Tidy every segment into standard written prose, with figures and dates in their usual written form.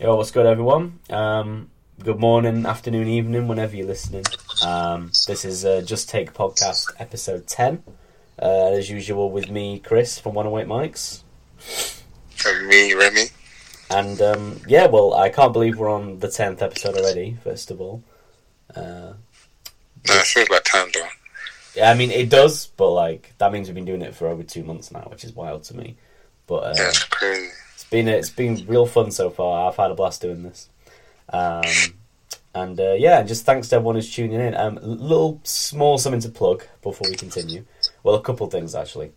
Yo, what's good, everyone? Good morning, afternoon, evening, whenever you're listening. This is Just Take Podcast, episode 10. As usual, with me, Chris, from 108 Mics. And me, Remy. And, yeah, well, I can't believe we're on the 10th episode already, first of all. No, it feels like time, though. Yeah, I mean, it does, but, like, that means we've been doing it for over 2 months now, which is wild to me. But yeah, it's crazy. It's been real fun so far. I've had a blast doing this, and yeah, just thanks to everyone who's tuning in. Little small something to plug before we continue. Well, a couple things actually.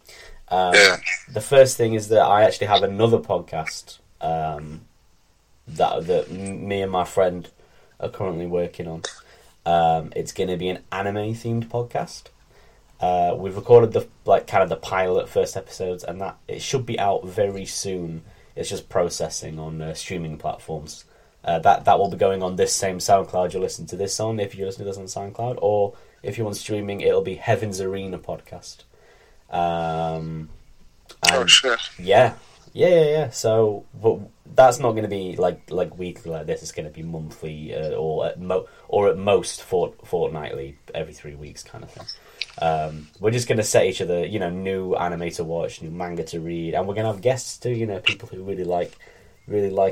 The first thing is that I actually have another podcast that me and my friend are currently working on. It's going to be an anime themed podcast. We've recorded the pilot first episodes, and that it should be out very soon. It's just processing on streaming platforms. That will be going on this same SoundCloud you'll listen to this on, if you listen to this on SoundCloud, or if you're on streaming, it'll be Heaven's Arena podcast. Oh, shit. Yeah. So, but that's not going to be like weekly like this. It's going to be monthly or at most fortnightly, every 3 weeks kind of thing. We're just going to set each other, new anime to watch, new manga to read, and we're going to have guests too, people who really like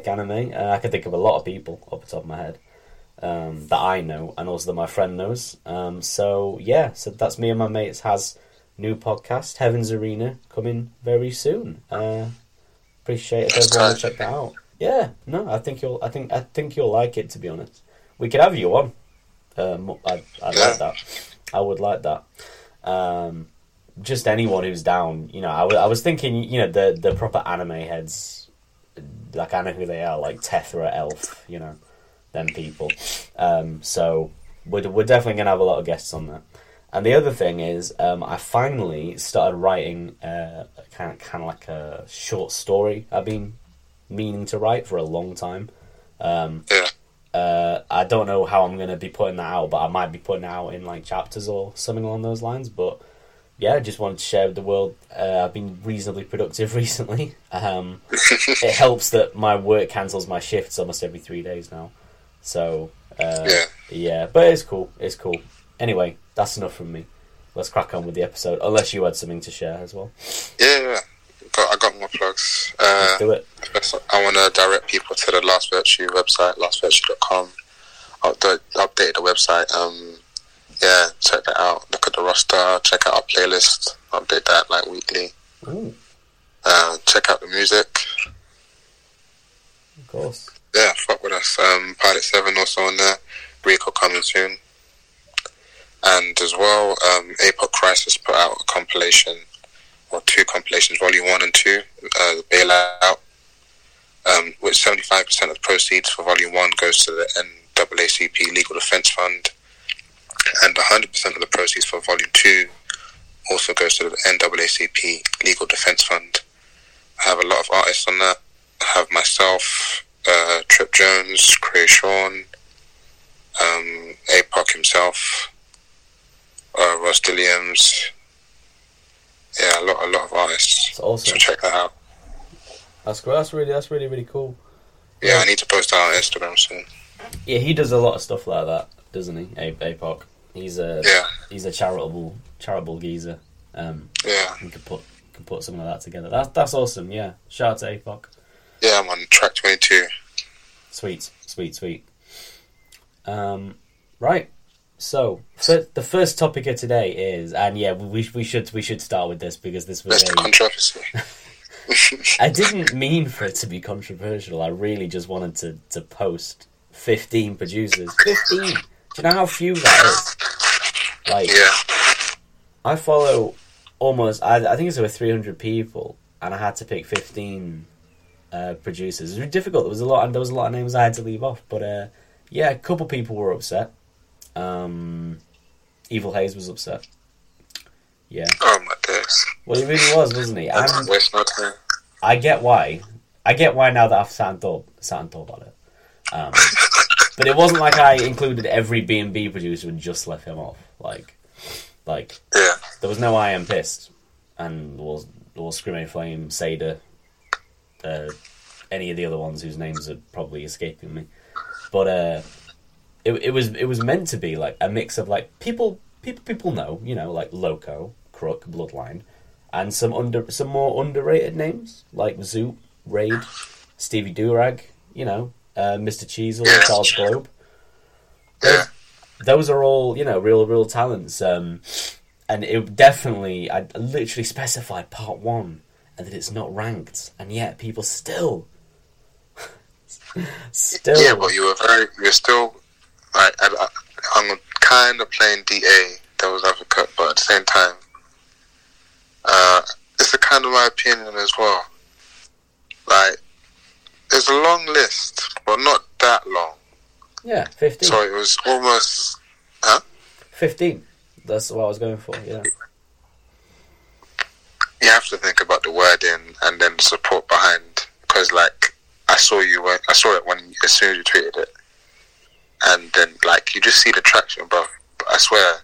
anime. I can think of a lot of people off the top of my head that I know, and also that my friend knows. So that's me and my mates has new podcast, Heaven's Arena, coming very soon. Appreciate it if everyone check that out. Yeah, no, I think you'll like it, to be honest. We could have you on. I'd like that. I would like that. Just anyone who's down, I was thinking, the proper anime heads, like I know who they are, like Tethra, Elf, them people. So we're definitely going to have a lot of guests on that. And the other thing is, I finally started writing kind of like a short story I've been meaning to write for a long time. I don't know how I'm going to be putting that out, but I might be putting it out in like chapters or something along those lines. But yeah, I just wanted to share with the world. I've been reasonably productive recently. It helps that my work cancels my shifts almost every 3 days now. So yeah, but it's cool. Anyway, that's enough from me. Let's crack on with the episode, unless you had something to share as well. Yeah. I got more plugs. Let's do it. I want to direct people to the Last Virtue website, lastvirtue.com. Update the website. Check that out. Look at the roster. Check out our playlist. Update that weekly. Ooh. Check out the music. Of course. Yeah, fuck with us. Pilot 7 also on there. Rico coming soon. And as well, Apoc Krysis put out a compilation. Or two compilations, volume 1 and 2, the Bailout, which 75% of the proceeds for volume 1 goes to the NAACP Legal Defense Fund, and 100% of the proceeds for volume 2 also goes to the NAACP Legal Defense Fund. I have a lot of artists on that. I have myself, Trip Jones, Cray Sean, Apoc himself, Ross Dilliams. Yeah, a lot of artists. That's awesome. So check that out. That's great. That's really cool. Yeah, I need to post that on Instagram soon. Yeah, he does a lot of stuff like that, doesn't he? Apoc. He's a charitable geezer. He can put something like that together. That's awesome. Yeah, shout out to Apoc. Yeah, I'm on track 22. Sweet. Right. So, the first topic of today is, and yeah, we should start with this because this was a controversy. I didn't mean for it to be controversial. I really just wanted to post 15 producers. 15. Do you know how few that is? I follow almost. I think it's over 300 people, and I had to pick 15 producers. It was difficult. There was a lot, and there was a lot of names I had to leave off. But a couple people were upset. Evil Laire was upset. Yeah. Oh my days. Well, he really was, wasn't he? I get why. I get why now that I've sat and thought about it. But it wasn't like I included every B&B producer and just left him off. There was no I Am Pissed, and there was Screaming Flame, Seda, any of the other ones whose names are probably escaping me. But it was meant to be like a mix of like people know, you know, like Loco, Crook, Bloodline, and some more underrated names like Zoot, Raid, Stevie Durag, you know, Mr. Cheezle, Charles Globe. Those are all, you know, real talents. And it definitely, I literally specified part one and that it's not ranked, and yet people still. Yeah, but you're still. I'm kind of playing DA, devil's advocate, but at the same time, it's a kind of my opinion as well. Like, it's a long list, but not that long. Yeah, 15. So it was almost... Huh? 15. That's what I was going for, yeah. You have to think about the wording and then the support behind, because, like, I saw it as soon as you tweeted it. And then, like, you just see the traction, bro. But I swear,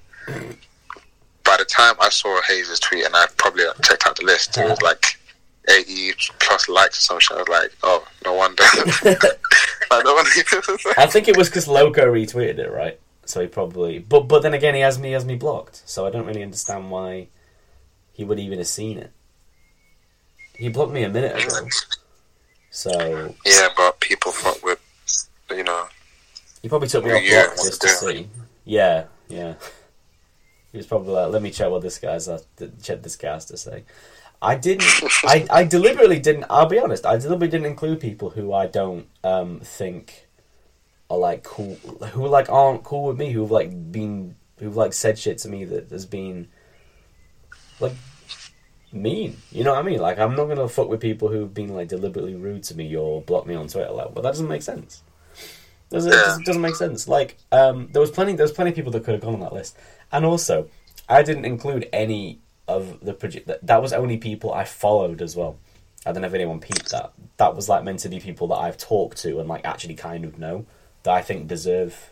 by the time I saw Hayes' tweet, and I probably checked out the list, it was like 80 plus likes or something. I was like, oh, no wonder. I think it was because Loco retweeted it, right? So he probably, but then again, he has me blocked. So I don't really understand why he would even have seen it. He blocked me a minute ago. So yeah, but people fuck with, you know. He probably took me off block just to see. Yeah. He was probably like, "Let me check what this guy's to say." I didn't. I deliberately didn't. I'll be honest. I deliberately didn't include people who I don't think are like cool, who like aren't cool with me, who've like been, who've like said shit to me that has been like mean. You know what I mean? Like, I'm not gonna fuck with people who've been like deliberately rude to me or block me on Twitter. Like, well, that doesn't make sense. Doesn't make sense. Like, there was plenty of people that could have gone on that list, and also I didn't include any of the project. That was only people I followed as well. I don't know if anyone peeped that. That was like meant to be people that I've talked to and like actually kind of know that I think deserve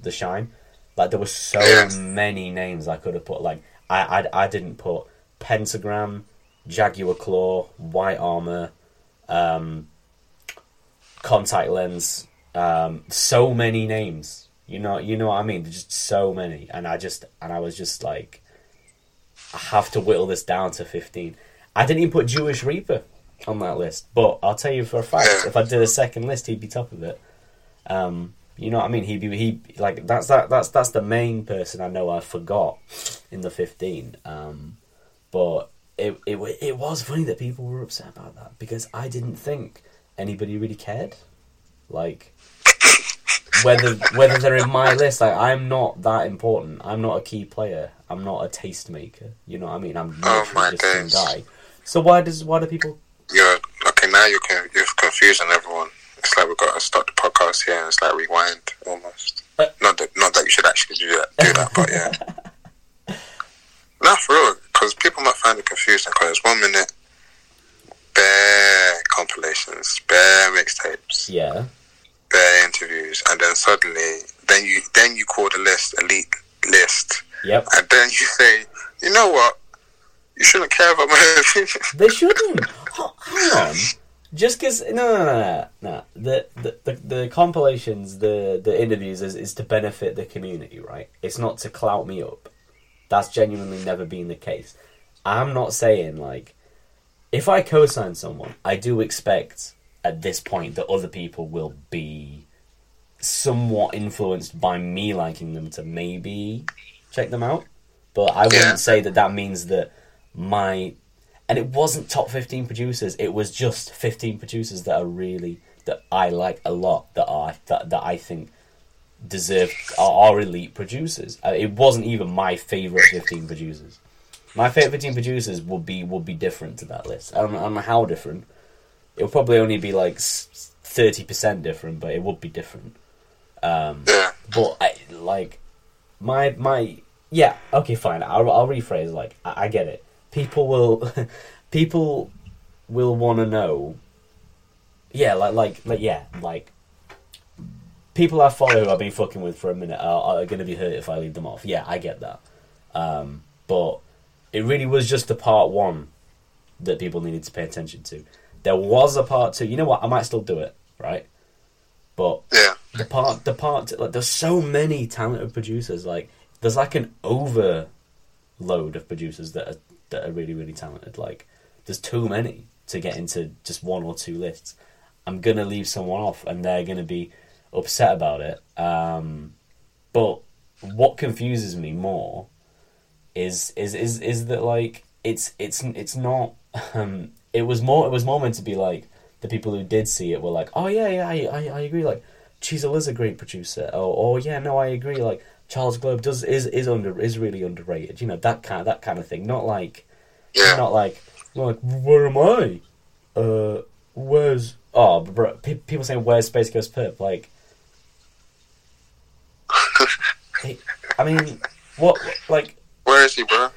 the shine. Like, there were so many names I could have put. Like, I didn't put Pentagram, Jaguar Claw, White Armor, Contact Lens. So many names. You know what I mean? There's just so many, and I was just like, I have to whittle this down to 15. I didn't even put Jewish Reaper on that list, but I'll tell you for a fact, if I did a second list, he'd be top of it. You know what I mean? He like that's the main person I know I forgot in the 15. But it was funny that people were upset about that, because I didn't think anybody really cared. Like, whether they're in my list, like, I'm not that important. I'm not a key player. I'm not a tastemaker. You know what I mean? I'm literally just some guy. So why do people? Yeah, okay. Now you're confusing everyone. It's like we've got to start the podcast here, and it's like rewind almost. Not that you should actually do that, but yeah. No, for real, because people might find it confusing. Because 1 minute, bare compilations, bare mixtapes. Yeah. Their interviews, and then suddenly then you call the list elite list. Yep. And then you say, you know what? You shouldn't care about my opinion. They shouldn't. Hang on. Just because no. The compilations, the interviews is to benefit the community, right? It's not to clout me up. That's genuinely never been the case. I'm not saying, like, if I co-sign someone, I do expect at this point that other people will be somewhat influenced by me liking them to maybe check them out. But I wouldn't say that means that my... And it wasn't top 15 producers. It was just 15 producers that are really... that I like a lot, that I think deserve... are elite producers. It wasn't even my favourite 15 producers. My favourite 15 producers would be different to that list. I don't know how different... It'll probably only be like 30% different, but it would be different. But I, like, my yeah, okay, fine. I'll rephrase. Like, I get it. People will want to know. Yeah, like people I follow, I've been fucking with for a minute, are gonna be hurt if I leave them off. Yeah, I get that. But it really was just the part one that people needed to pay attention to. There was a part two. You know what? I might still do it, right? But yeah. the part, like, there's so many talented producers. Like, there's like an overload of producers that are really, really talented. Like, there's too many to get into just one or two lists. I'm gonna leave someone off, and they're gonna be upset about it. But what confuses me more is that, like, it's not. It was more meant to be like the people who did see it were like, oh yeah, I agree. Like, Cheezle is a great producer. Oh yeah, no, I agree. Like, Charles Globe is really underrated. You know, that kind of thing. Not like where am I? People saying where's Space Ghost Purrp? Like, I mean, what, like, where is he, bro?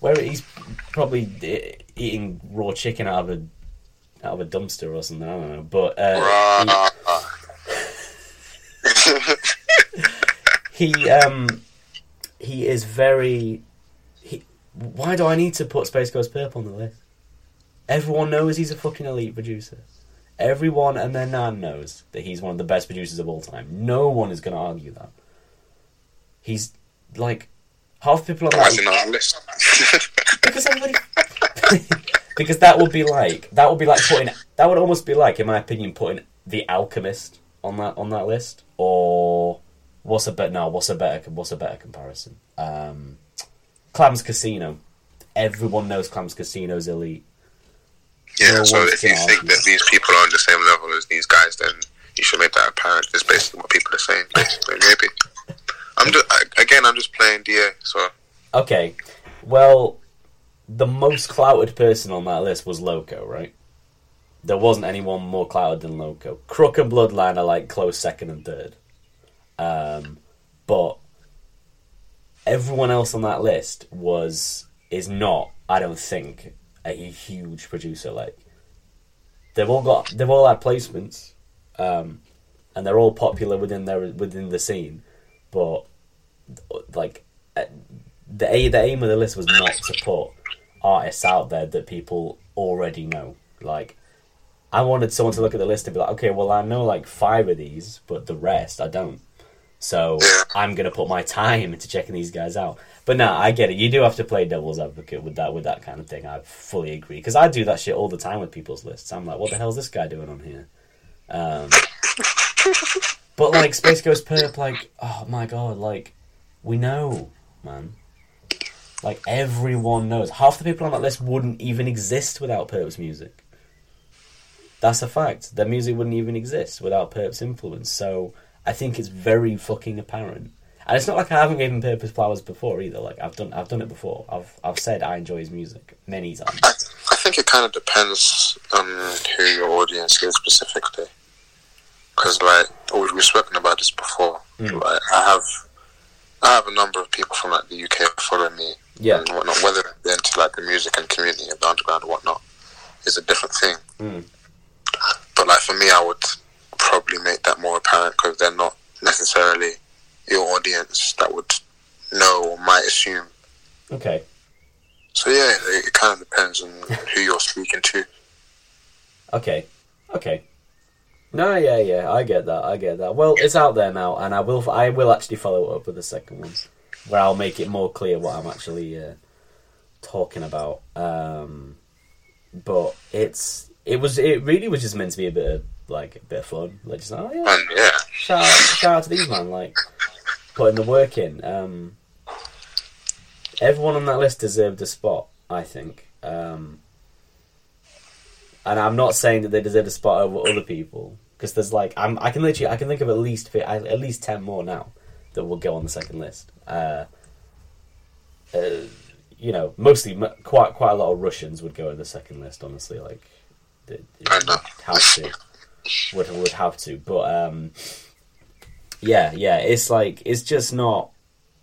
Where he's probably eating raw chicken out of a dumpster or something. I don't know, but he is very. Why do I need to put Space Ghost Purrp on the list? Everyone knows he's a fucking elite producer. Everyone and their nan knows that he's one of the best producers of all time. No one is going to argue that. He's like half people on that list. Because that would be like putting, that would almost be like, in my opinion, putting the Alchemist on that list. Or what's a better comparison? Clam's Casino. Everyone knows Clam's Casino's elite. Yeah, so if you think that these people are on the same level as these guys, then you should make that apparent. That's basically what people are saying. Basically, maybe. I'm just playing DA, so... Okay, well, the most clouted person on that list was Loco, right? There wasn't anyone more clouted than Loco. Crook and Bloodline are, like, close second and third. But everyone else on that list is not, I don't think, a huge producer. Like, they've all had placements, and they're all popular within the scene, but like the aim of the list was not to put artists out there that people already know. Like, I wanted someone to look at the list and be like, okay, well, I know like 5 of these, but the rest I don't, so I'm gonna put my time into checking these guys out. But no, I get it. You do have to play devil's advocate with that kind of thing. I fully agree, because I do that shit all the time with people's lists. I'm like, what the hell's this guy doing on here? But like Space Ghost Purrp, like, oh my god, like, we know, man. Like, everyone knows. Half the people on that list wouldn't even exist without Purrp's music. That's a fact. Their music wouldn't even exist without Purrp's influence. So I think it's very fucking apparent. And it's not like I haven't given Purrp his flowers before either. Like, I've done it before. I've said I enjoy his music many times. I think it kind of depends on who your audience is specifically, because like we've spoken about this before. Like, I have a number of people from like the UK following me, and whatnot. Whether they're into like the music and community of the underground or whatnot is a different thing. But like for me, I would probably make that more apparent, because they're not necessarily your audience that would know or might assume. Okay. So yeah, it kind of depends on who you're speaking to. Okay. No, yeah, I get that. Well, it's out there now, and I will actually follow up with the second one, where I'll make it more clear what I'm actually talking about. But it really was just meant to be a bit of fun. Like, just like, oh yeah. Shout out to these man, like, putting the work in. Everyone on that list deserved a spot, I think. And I'm not saying that they deserved a spot over other people, because there's like I can think of at least 10 more now that will go on the second list. You know, mostly quite a lot of Russians would go in the second list. Honestly, like, would have to, but yeah, it's like, it's just not,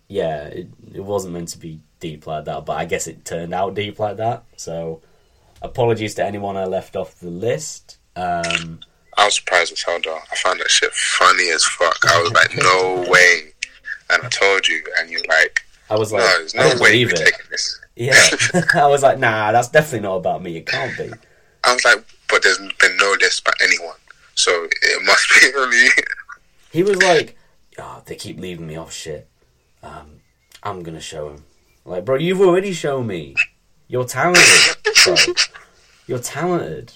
yeah, it wasn't meant to be deep like that, but I guess it turned out deep like that, so apologies to anyone I left off the list. I was surprised with how dark. I found that shit funny as fuck. I was like, no way, and I told you, and you're like, I was like, no, there's no way you're taking this. Yeah, I was like, nah, that's definitely not about me, it can't be. I was like, but there's been no list by anyone. So it must be only... He was like, oh, they keep leaving me off shit. I'm going to show him. Like, bro, you've already shown me. You're talented, bro. You're talented.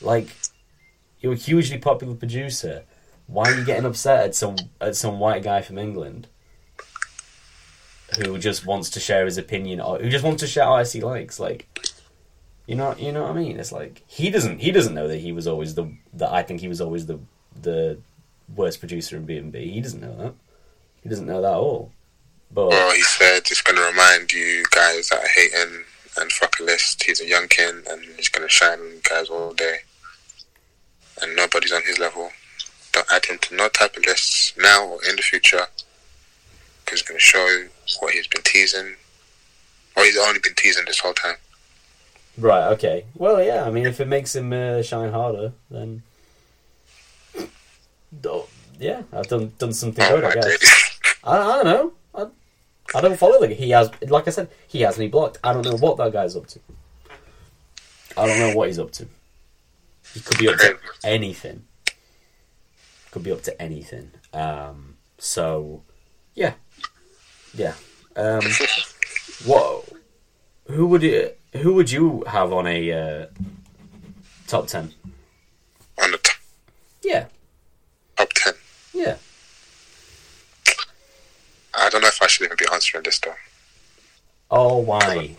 Like, you're a hugely popular producer. Why are you getting upset at some white guy from England who just wants to share his opinion or who just wants to share artists he likes? Like, you know what I mean? It's like he doesn't know that he was always the worst producer in B&B. He doesn't know that. He doesn't know that at all. But well, he said just gonna remind you guys that I hate him and fuck a list. He's a young kid and he's gonna shine on you guys all day. And nobody's on his level. Don't add him to no type of lists now or in the future, because he's going to show you what he's been teasing, or he's only been teasing this whole time. Right, okay. Well, yeah, I mean, if it makes him shine harder, then... Oh, yeah, I've done something good, I guess. I don't know. I don't follow him. Like I said, he has me blocked. I don't know what that guy's up to. I don't know what he's up to. He could be up to anything. So, yeah. Whoa, who would you have on a top 10? On the top 10. Yeah. I don't know if I should even be answering this though. Oh, why?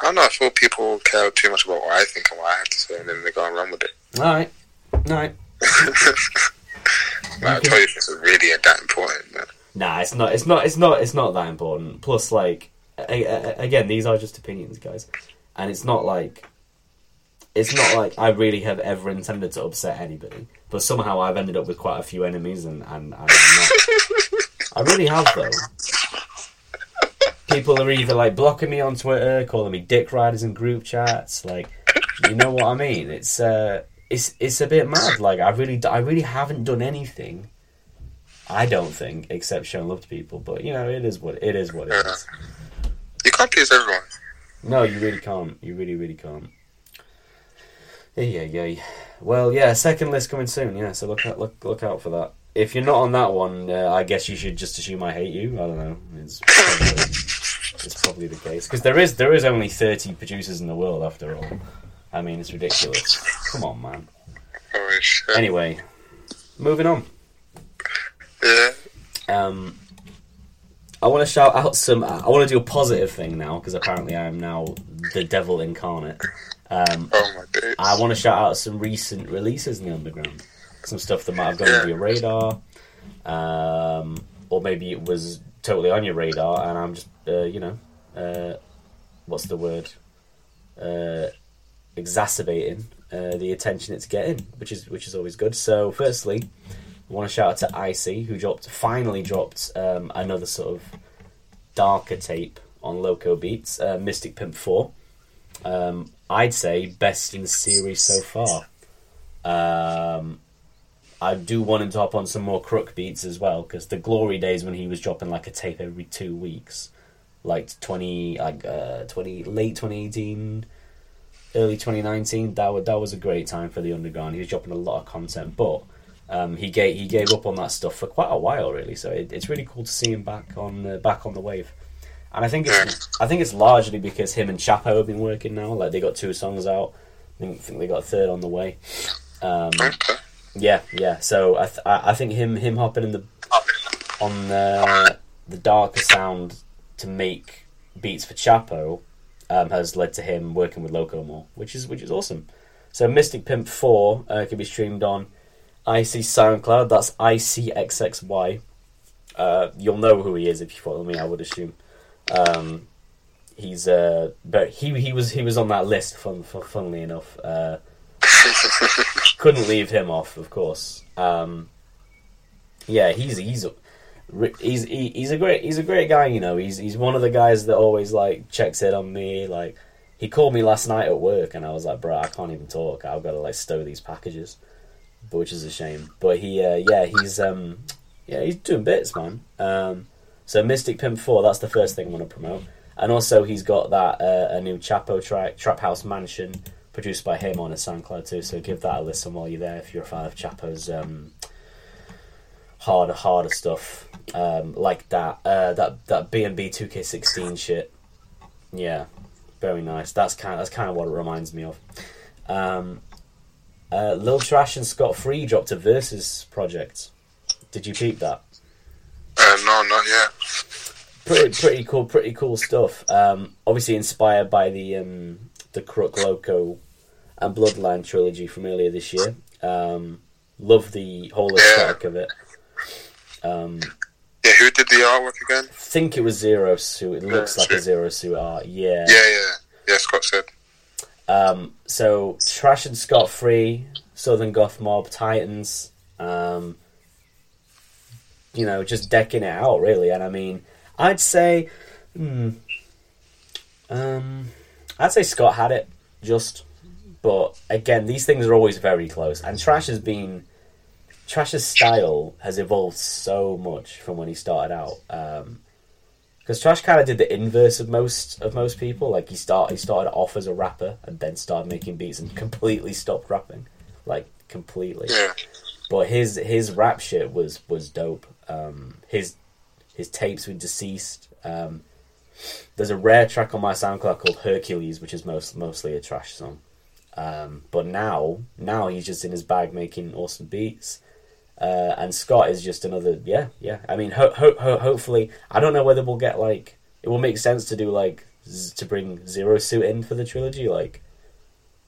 I don't know. I feel people care too much about what I think and what I have to say, and then they go and run with it. All right. Like, I told you this is really that important, man. Nah, it's not that important. Plus, like, again, these are just opinions, guys, and it's not like I really have ever intended to upset anybody. But somehow I've ended up with quite a few enemies, and I'm not. I really have though. People are either like blocking me on Twitter, calling me dick riders in group chats, like, you know what I mean? It's a bit mad. Like, I really haven't done anything, I don't think, except showing love to people. But you know, it is what it is. You can't please everyone. No, you really can't. You really, really can't. Yeah. Well, yeah. Second list coming soon. Yeah, so look out for that. If you're not on that one, I guess you should just assume I hate you. I don't know. It's probably the case, because there is only 30 producers in the world after all. I mean, it's ridiculous. Come on, man. Oh, shit. Anyway, moving on. Yeah. I want to shout out some... I want to do a positive thing now, because apparently I am now the devil incarnate. Oh, my days. I want to shout out some recent releases in the underground. Some stuff that might have gone under your radar. Or maybe it was totally on your radar, and I'm just, what's the word? Exacerbating the attention it's getting, which is always good. So firstly, I want to shout out to IC, who finally dropped another sort of darker tape on Loco Beats, Mystic Pimp 4. I'd say best in the series so far. I do want him to hop on some more Crook beats as well, because the glory days when he was dropping like a tape every 2 weeks, like late 2018, early 2019, that was a great time for the underground. He was dropping a lot of content, but he gave up on that stuff for quite a while, really. So it's really cool to see him back on the wave. And I think it's largely because him and Chapo have been working now. Like, they got 2 songs out. I think they got a third on the way. Yeah. So I think him hopping on the darker sound to make beats for Chapo has led to him working with Loco more, which is awesome. So Mystic Pimp 4 can be streamed on IC SoundCloud. That's ICXXY. You'll know who he is if you follow me, I would assume. He's but he was on that list. Funnily enough, couldn't leave him off, of course. Yeah, he's a great guy, you know. He's one of the guys that always like checks in on me. Like, he called me last night at work, and I was like, "Bro, I can't even talk. I've got to like stow these packages," which is a shame. But he, he's doing bits, man. So Mystic Pimp 4, that's the first thing I want to promote, and also he's got that a new Chapo track, Trap House Mansion, produced by him on his SoundCloud too, so give that a listen while you're there if you're a fan of Chappa's harder stuff like that. That B&B 2K16 shit. Yeah, very nice. That's kind of what it reminds me of. Lil Trash and Scott Free dropped a Versus project. Did you peep that? No, not yet. Pretty cool stuff. Obviously inspired by the Crook, Loco, and Bloodline trilogy from earlier this year. Love the whole aesthetic of it. Yeah, who did the artwork again? I think it was Zero Suit. It looks like a Zero Suit art. Yeah. Yeah. Scott said. So Trash and Scott Free, Southern Gothmob, Titans. Just decking it out really, and I mean, I'd say Scott had it just, but again, these things are always very close, and Trash's style has evolved so much from when he started out. Because Trash kind of did the inverse of most people. Like he started off as a rapper and then started making beats and completely stopped rapping, like completely. Yeah. But his rap shit was dope. His tapes with Deceased. There's a rare track on my SoundCloud called Hercules, which is mostly a Trash song. But now he's just in his bag making awesome beats. And Scott is just another, yeah. I mean, hopefully, I don't know whether we'll get, like, it will make sense to do, like, to bring Zero Suit in for the trilogy, like,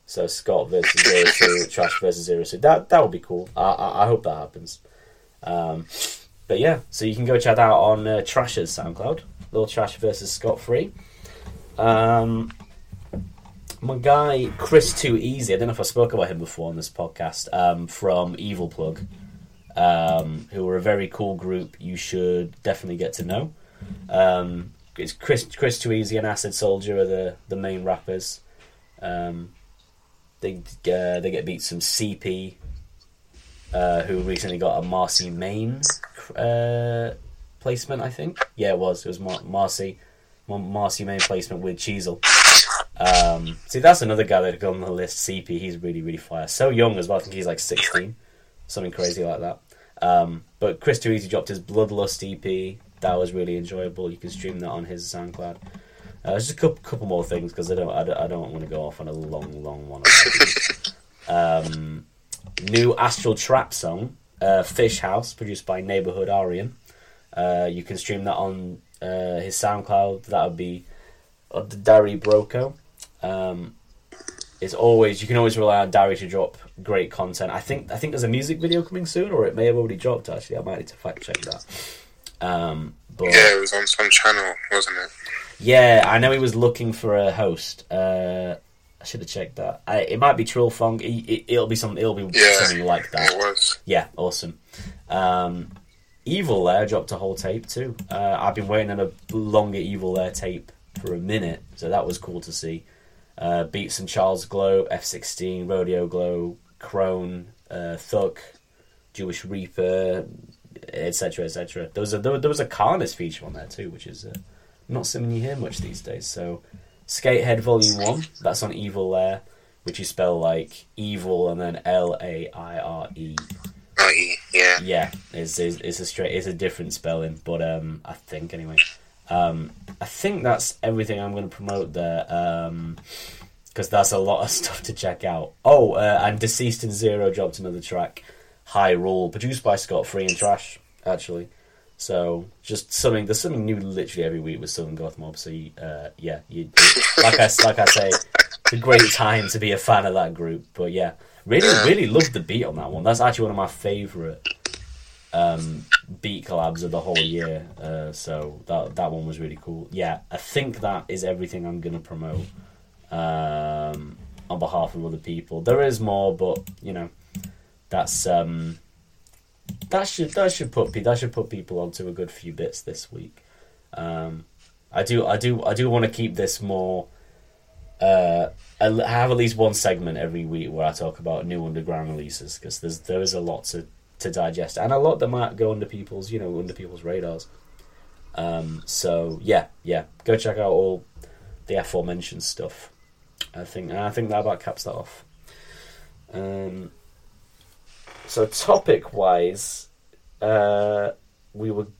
so Scott versus Zero Suit, Trash versus Zero Suit, that would be cool. I hope that happens. But yeah, so you can go check that out on Trash's SoundCloud, Little Trash versus Scott Free. My guy, Chris Too Easy, I don't know if I spoke about him before on this podcast, from Evil Plug. Who are a very cool group you should definitely get to know. It's Chris Too Easy and Acid Soldier are the main rappers. They get beats from CP, who recently got a Marcy Main placement, I think. Yeah, it was Marcy Main placement with Cheezle. See, that's another guy that got on the list, CP. He's really, really fire. So young as well, I think he's like 16. Something crazy like that. But Chris Too Easy dropped his Bloodlust EP. That was really enjoyable. You can stream that on his SoundCloud. Just a couple more things because I don't want to go off on a long one. New Astral Trap song, Fish House, produced by Neighborhood Aryan. You can stream that on his SoundCloud. That would be Dari Broco. You can always rely on Dari to drop great content. I think there's a music video coming soon, or it may have already dropped. Actually, I might need to fact check that. But yeah, it was on some channel, wasn't it? Yeah, I know he was looking for a host. I should have checked that. It might be Trill Funk. It'll be something like that. It was. Yeah, awesome. Evil Laire dropped a whole tape too. I've been waiting on a longer Evil Laire tape for a minute, so that was cool to see. Beats and Charles Globe, F16, Rodeo Glow, Crone, Thug, Jewish Reaper, etc., etc. There was a Carnus feature on there too, which is not something you hear much these days. So, Skatehead Volume 1, that's on Evil Laire, which you spell like evil and then Laire. Yeah. Yeah, it's a different spelling, but I think anyway. I think that's everything I'm going to promote there, because that's a lot of stuff to check out. And Deceased and Zero dropped another track, High Roll, produced by Scott Free and Trash, actually. So, just something, there's something new literally every week with Southern Gothmob, so like I say, it's a great time to be a fan of that group, but yeah, really loved the beat on that one. That's actually one of my favourite beat collabs of the whole year, so that one was really cool. Yeah, I think that is everything I'm going to promote on behalf of other people. There is more, but that's that should put people onto a good few bits this week. I do want to keep this more. I have at least one segment every week where I talk about new underground releases because there is a lot to digest and a lot that might go under people's radars. So go check out all the aforementioned stuff. I think that about caps that off. So topic-wise, we were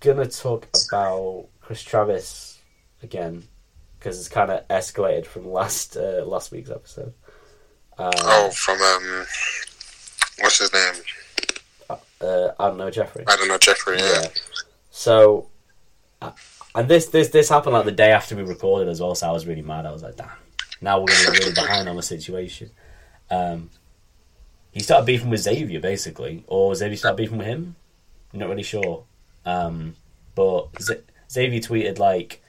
going to talk about Chris Travis again, because it's kind of escalated from last week's episode. What's his name? I don't know, Jeffrey. Yeah. So, and this happened like the day after we recorded as well, so I was really mad. I was like, damn, now we're going to get really behind on the situation. He started beefing with Xavier, basically. Or Xavier started beefing with him? I'm not really sure. But Xavier tweeted, like...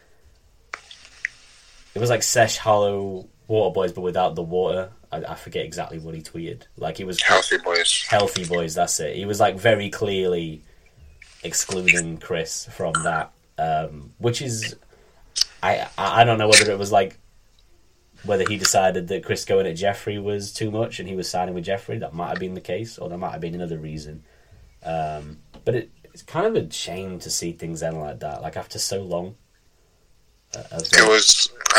It was like Sesh Hollow Water Boys, but without the water. I forget exactly what he tweeted. Like, it was... Healthy Boys. Healthy Boys, that's it. He was, like, very clearly excluding Chris from that. Which is... I don't know whether it was, like... Whether he decided that Chris going at Jeffrey was too much and he was signing with Jeffrey, that might have been the case, or there might have been another reason. But it's kind of a shame to see things end like that, like after so long. I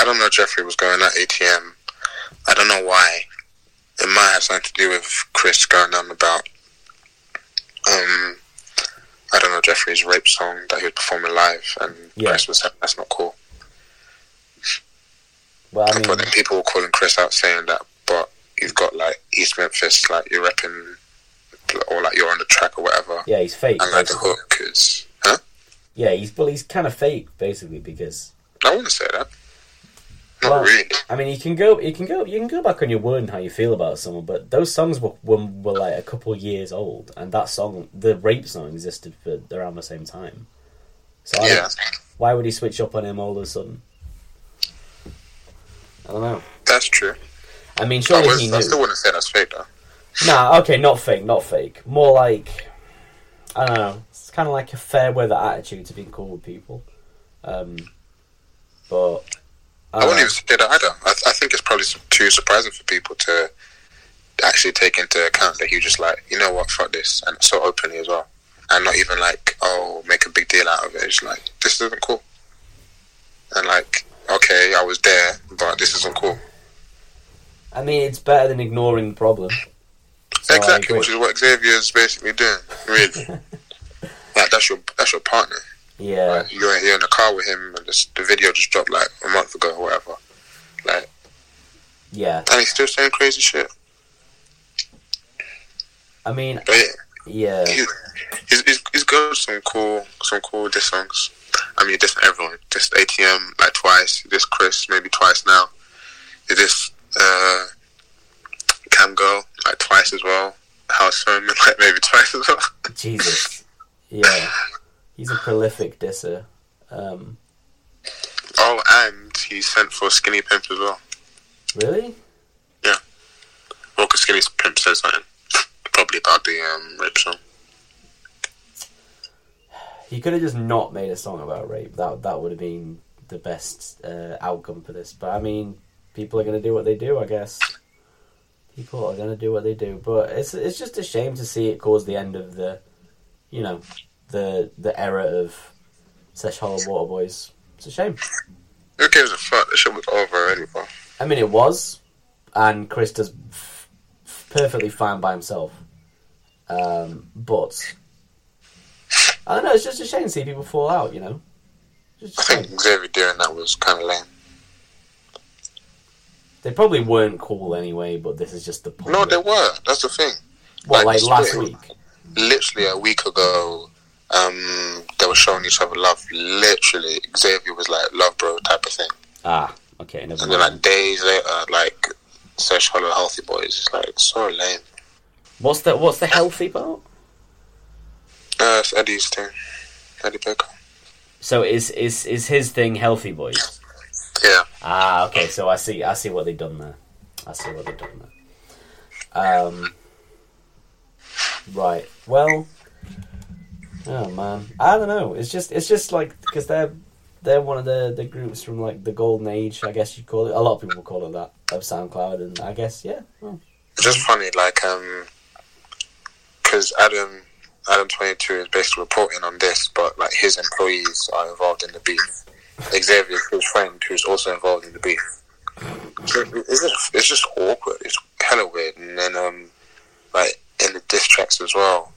don't know, Jeffrey was going at ATM. I don't know why. It might have something to do with Chris going on about, I don't know, Jeffrey's rape song that he was performing live, and yeah. Chris was saying that's not cool. Well, I mean, people were calling Chris out saying that, but you've got like East Memphis, like you're repping, or like you're on the track or whatever. Yeah, he's fake. And like basically. The hook is, huh? Yeah, he's kind of fake basically because. I wouldn't say that. Not really. I mean, you can go back on your word and how you feel about someone, but those songs were like a couple of years old, and that song, the rape song, existed for around the same time. So yeah. Why would he switch up on him all of a sudden? I don't know. That's true. I mean, surely he knew. I still wouldn't say that's fake, though. Nah, okay, not fake. More like, I don't know, it's kind of like a fair weather attitude to being cool with people. But... I wouldn't even say that either. I think it's probably too surprising for people to actually take into account that he was just like, you know what, fuck this, and so openly as well. And not even like, oh, make a big deal out of it. It's like, this isn't cool. And like... Okay, I was there, but this isn't cool. I mean, it's better than ignoring the problem. So exactly, which is what Xavier's basically doing, really. Like, that's your partner. Yeah. Like, you're in the car with him, and the video just dropped, like, a month ago or whatever. Like... Yeah. And he's still saying crazy shit. I mean... But yeah. He's got some cool diss songs. I mean, just everyone. Just ATM, like, twice. Just Chris, maybe twice now. Just Cam Girl, like, twice as well. House Sermon, like, maybe twice as well. Jesus. Yeah. He's a prolific disser. Oh, and he sent for Skinny Pimp as well. Really? Yeah. Well, because Skinny Pimp said something. Probably about the rape song. He could have just not made a song about rape. That would have been the best outcome for this. But, I mean, people are going to do what they do, I guess. People are going to do what they do. But it's just a shame to see it cause the end of the, you know, the era of Sesh Hollow Water Boys. It's a shame. Who gives a fuck? The show was over already, bro. I mean, it was. And Chris does perfectly fine by himself. But... I don't know, it's just a shame to see people fall out, you know? I think Xavier doing that was kind of lame. They probably weren't cool anyway, but this is just the point. No, they were. That's the thing. What, like last week? Literally a week ago, they were showing each other love. Literally, Xavier was like, love, bro, type of thing. Ah, okay. And then like days later, like, Sesh Hollow Healthy Boys. It's like, so lame. What's the healthy part? It's Eddie's thing. Eddie Baker. So is his thing Healthy Boys? Yeah. Ah, okay. So I see what they've done there. Right. Well. Oh man. I don't know. It's just like because they're one of the groups from like the golden age. I guess you'd call it. A lot of people call it that of SoundCloud, and I guess yeah. Well. It's just funny, like because Adam 22 is basically reporting on this, but like his employees are involved in the beef. Xavier, his friend, who's also involved in the beef, It's just awkward. It's kind of weird. And then, like, in the diss tracks as well,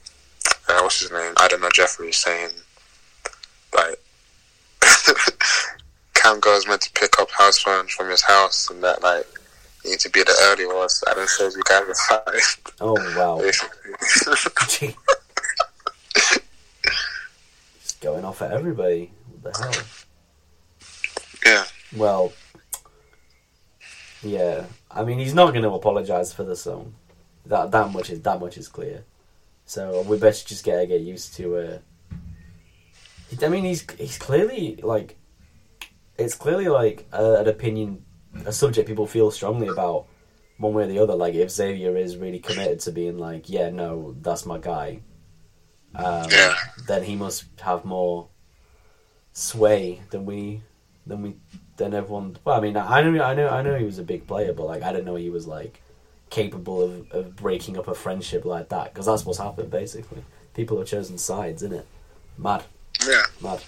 what's his name? I don't know, Jeffrey, saying, like, Cam Girl's meant to pick up house phones from his house and that, like, you need to be there early or else Adam shows you guys are fine. Oh, wow. Just going off at everybody. What the hell? Yeah. Well, yeah. I mean, he's not going to apologise for the song. That much is clear. So we best just get used to it. I mean, he's clearly, like... It's clearly, like, an opinion... a subject people feel strongly about one way or the other. Like, if Xavier is really committed to being like, yeah, no, that's my guy, yeah, then he must have more sway than everyone. Well, I mean, I know he was a big player, but, like, I didn't know he was, like, capable of breaking up a friendship like that, because that's what's happened, basically. People have chosen sides, innit? Mad. Yeah. Mad.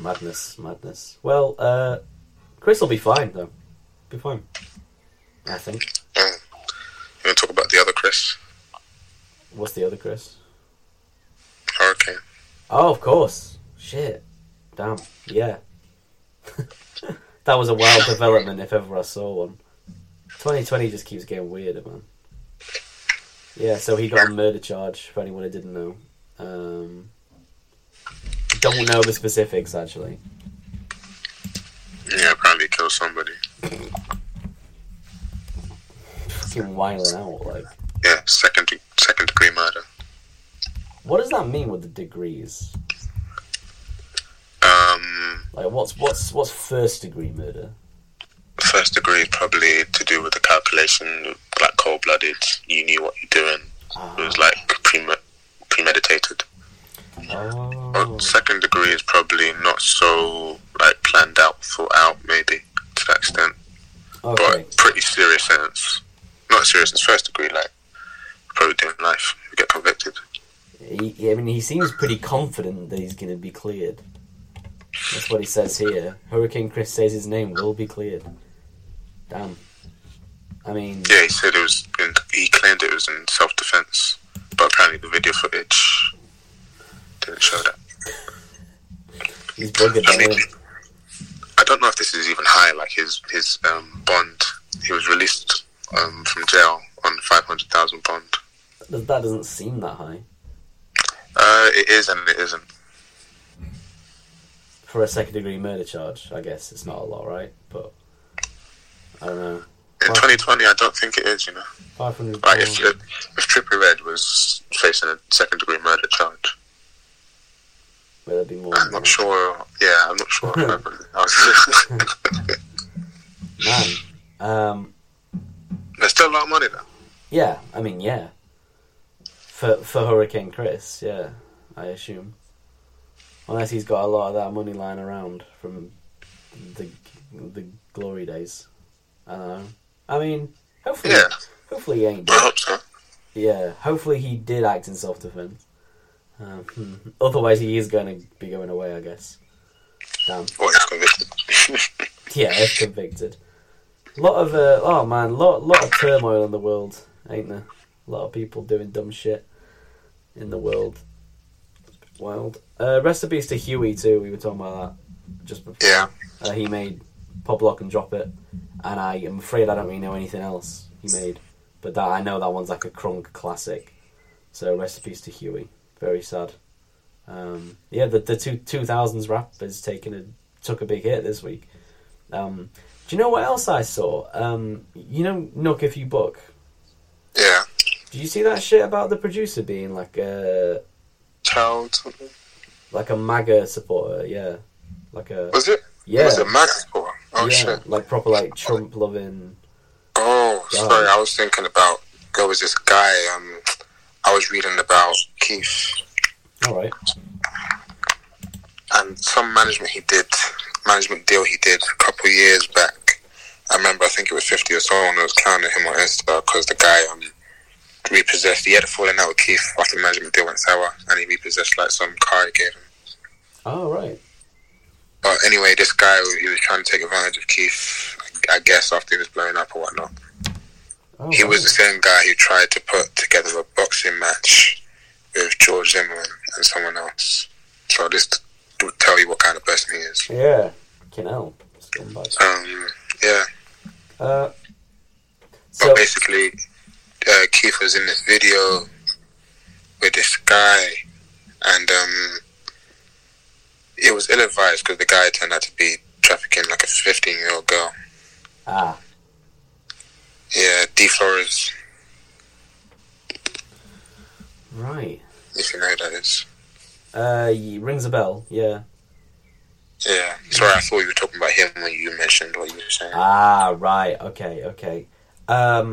Madness. Well, Chris will be fine, though. Be fine, I think. You want to talk about the other Chris? What's the other Chris? Hurricane. Oh, of course. Shit. Damn. Yeah. That was a wild development, if ever I saw one. 2020 just keeps getting weirder, man. Yeah, so he got a murder charge, for anyone who didn't know. Don't know the specifics, actually. Yeah, probably kill somebody. Fucking wilding out, like. Yeah, second degree murder. What does that mean with the degrees? Like, what's first degree murder? First degree is probably to do with the calculation, like cold blooded. You knew what you're doing. Ah. It was like premeditated. Oh. Or second degree is probably not so, like, planned out, thought out, maybe, to that extent. Okay. But pretty serious sentence. Not serious as first degree, like, probably doing life, you get convicted. I mean, he seems pretty confident that he's going to be cleared. That's what he says here. Hurricane Chris says his name will be cleared. Damn. I mean... Yeah, he said it was... He claimed it was in self-defense, but apparently the video footage... didn't show that. He's buggered. I mean, I don't know if this is even high. Like, his bond, he was released from jail on 500,000 bond. That doesn't seem that high. It is and it isn't. For a second degree murder charge, I guess it's not a lot, right? But I don't know. In 2020, I don't think it is. You know, 500. Like, if Trippie Redd was facing a second degree murder charge. Be more I'm not sure. Man, there's still a lot of money though. Yeah, I mean, yeah. For Hurricane Chris, yeah, I assume. Unless he's got a lot of that money lying around from the glory days. I don't know. I mean, hopefully he ain't dead. I hope so. Yeah, hopefully he did act in self-defense. Otherwise, he is going to be going away, I guess. Damn. Well, he's convicted. Yeah, he's convicted. Lot of turmoil in the world, ain't there? A lot of people doing dumb shit in the world. Wild. Rest in peace to Huey too. We were talking about that just before. Yeah. He made Pop Lock and Drop It, and I am afraid I don't really know anything else he made, but that I know that one's like a crunk classic. So rest in peace to Huey. Very sad. Yeah, the 2000s rap has took a big hit this week. Do you know what else I saw? You know, Nook If You Book? Yeah. Did you see that shit about the producer being like a... child something? Like a MAGA supporter, yeah. Like a... Was it? Yeah. Was it a MAGA supporter? Oh, yeah, shit. Like proper, like, Trump-loving... Oh, God. Sorry, I was thinking about... There was this guy, I was reading about Keith. Alright. And some management deal he did a couple years back. I remember, I think it was 50 or so, and I was clowning him on Insta because the guy repossessed. He had a falling out with Keith after the management deal went sour, and he repossessed like some car he gave him. Oh, right. Anyway, this guy, he was trying to take advantage of Keith, I guess, after he was blowing up or whatnot. Oh, he was the same guy who tried to put together a boxing match with George Zimmerman and someone else. So this will tell you what kind of person he is. Yeah. Fucking hell. Yeah. But basically, Keith was in this video with this guy, and it was ill-advised because the guy turned out to be trafficking like a 15-year-old girl. Ah. Yeah, D. Flores. Right. If you know who that is. Rings a bell, yeah. Yeah, sorry, I thought you were talking about him when you mentioned what you were saying. Ah, right, okay.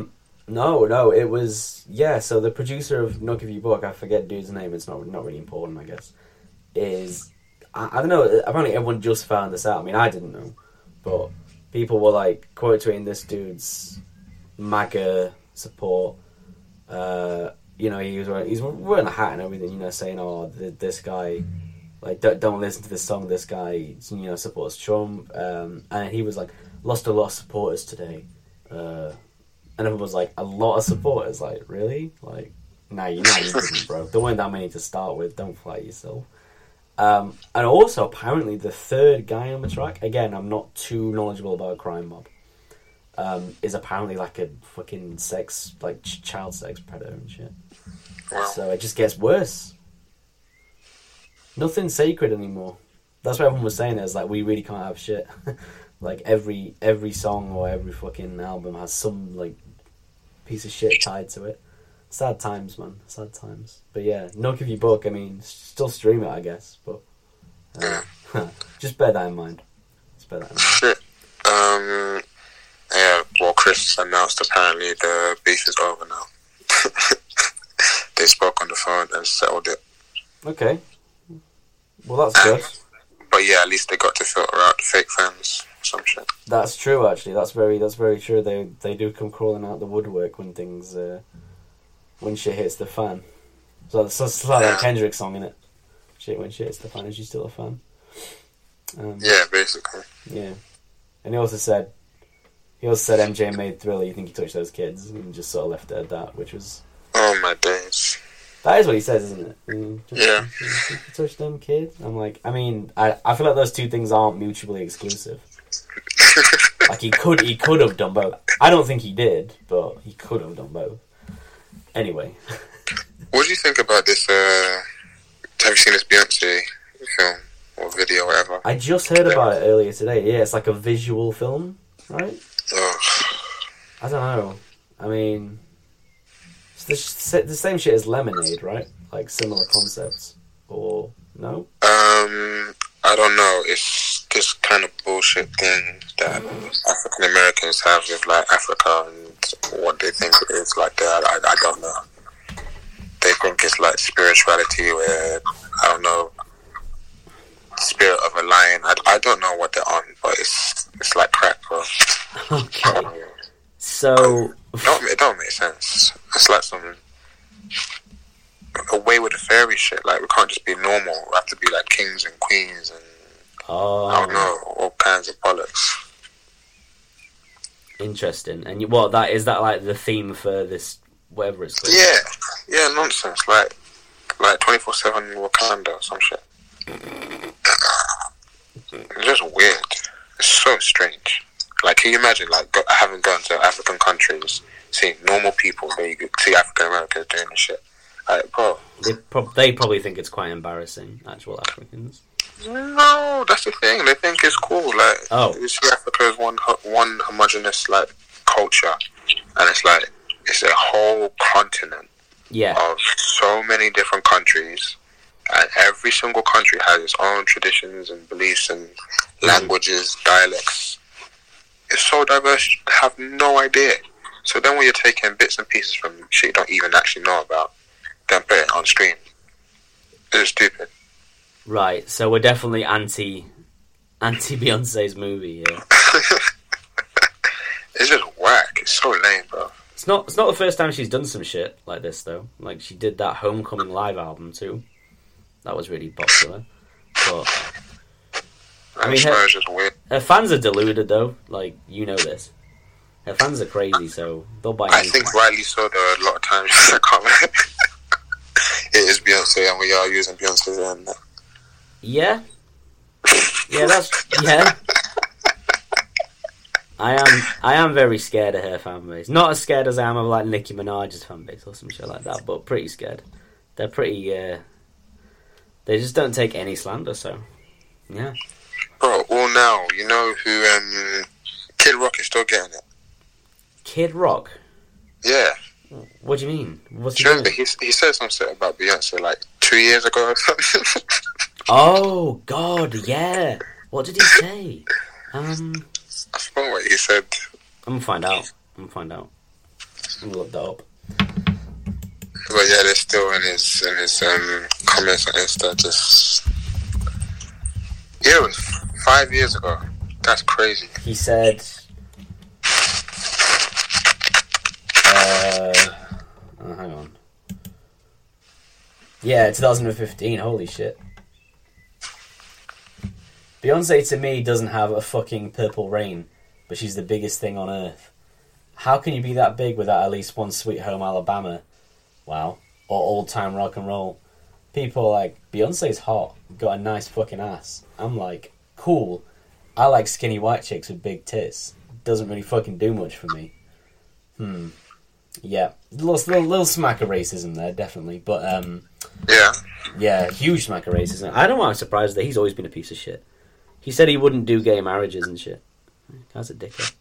No, it was... Yeah, so the producer of Knock If You Book, I forget dude's name, it's not really important, I guess, is... I don't know, apparently everyone just found this out. I mean, I didn't know, but people were, like, quote-tweeting this dude's MAGA support. He's wearing a hat and everything, saying, oh, this guy... Like, don't listen to this song, this guy, supports Trump. And he was like, lost a lot of supporters today. And everyone was like, a lot of supporters? Like, really? Like, nah, you're not even, bro. There weren't that many to start with. Don't fly yourself. And also, apparently, the third guy on the track, again, I'm not too knowledgeable about Crime Mob, is apparently like a fucking sex, like child sex predator and shit. Wow. So it just gets worse. Nothing's sacred anymore. That's what everyone was saying. Is like, we really can't have shit. Like, every song or every fucking album has some, like, piece of shit tied to it. Sad times, man. Sad times. But yeah, Knock If You Book, I mean, still stream it, I guess. But just bear that in mind. Yeah, well, Chris announced apparently the beef is over now. They spoke on the phone and settled it. Okay. Well, that's good. But yeah, at least they got to filter out the fake fans or some shit. That's true, actually. That's very true. They do come crawling out the woodwork when things when shit hits the fan. So it's like that Kendrick song, innit? Shit, when shit hits the fan, is you still a fan? Yeah, basically. Yeah, and he also said MJ made Thriller. You think he touched those kids? And just sort of left it at that, which was. Oh my days. That is what he says, isn't it? Just touch them, kid. I'm like, I feel like those two things aren't mutually exclusive. Like, he could have done both. I don't think he did, but he could have done both. Anyway. What do you think about this, have you seen this Beyoncé film or video or whatever? I just heard about it earlier today. Yeah, it's like a visual film, right? Oh. I don't know. I mean... The same shit as Lemonade, right? Like, similar concepts. Or, no? I don't know. It's this kind of bullshit thing that African-Americans have with, like, Africa and what they think it is like that. I don't know. They think it's, like, spirituality where, I don't know, spirit of a lion. I don't know what they're on, but it's like crap, bro. Okay. So... it don't make sense. It's like some away with the fairy shit. Like, we can't just be normal. We have to be like kings and queens and I don't know, all kinds of bollocks. Interesting. And is that like the theme for this, whatever it's called? Yeah, nonsense. Like 24/7 Wakanda or some shit. It's just weird. It's so strange. Like, can you imagine, like, having gone to African countries, seeing normal people, they see African Americans doing this shit? Like, bro. They probably think it's quite embarrassing, actual Africans. No, that's the thing. They think it's cool. Like, you see Africa as one homogenous, like, culture. And it's like, it's a whole continent of so many different countries. And every single country has its own traditions and beliefs and languages, dialects. It's so diverse, you have no idea. So then when you're taking bits and pieces from shit you don't even actually know about, then put it on screen. It's stupid. Right, so we're definitely anti Beyonce's movie here. It's just whack. It's so lame, bro. It's not the first time she's done some shit like this, though. Like, she did that Homecoming live album, too. That was really popular. But... I mean, Spurs just win. Her fans are deluded, though. Like, you know this. Her fans are crazy, so they'll buy anything. I think rightly so, though. A lot of times, I can't. It is Beyoncé, and we are using Beyoncé's name. Yeah. Yeah, that's... Yeah. I am very scared of her fan base. Not as scared as I am of, like, Nicki Minaj's fan base or some shit like that, but pretty scared. They're pretty... they just don't take any slander, so... Yeah. Bro, well now, you know who... Kid Rock is still getting it. Kid Rock? Yeah. What do you mean? What's he said something about Beyonce, like, 2 years ago or something. Oh, God, yeah. What did he say? I forgot what he said. I'm gonna find out. I'm gonna look that up. But yeah, they're still in his comments on Insta. Just yeah, it was 5 years ago. That's crazy. He said, hang on. Yeah, 2015. Holy shit. Beyonce, to me, doesn't have a fucking Purple Rain, but she's the biggest thing on earth. How can you be that big without at least one Sweet Home Alabama? Wow. Or old-time rock and roll. People are like, Beyonce's hot, got a nice fucking ass. I'm like, cool. I like skinny white chicks with big tits. Doesn't really fucking do much for me. Yeah. Little smack of racism there, definitely. But, yeah. Yeah, huge smack of racism. I don't know why I'm surprised that he's always been a piece of shit. He said he wouldn't do gay marriages and shit. That's a dickhead.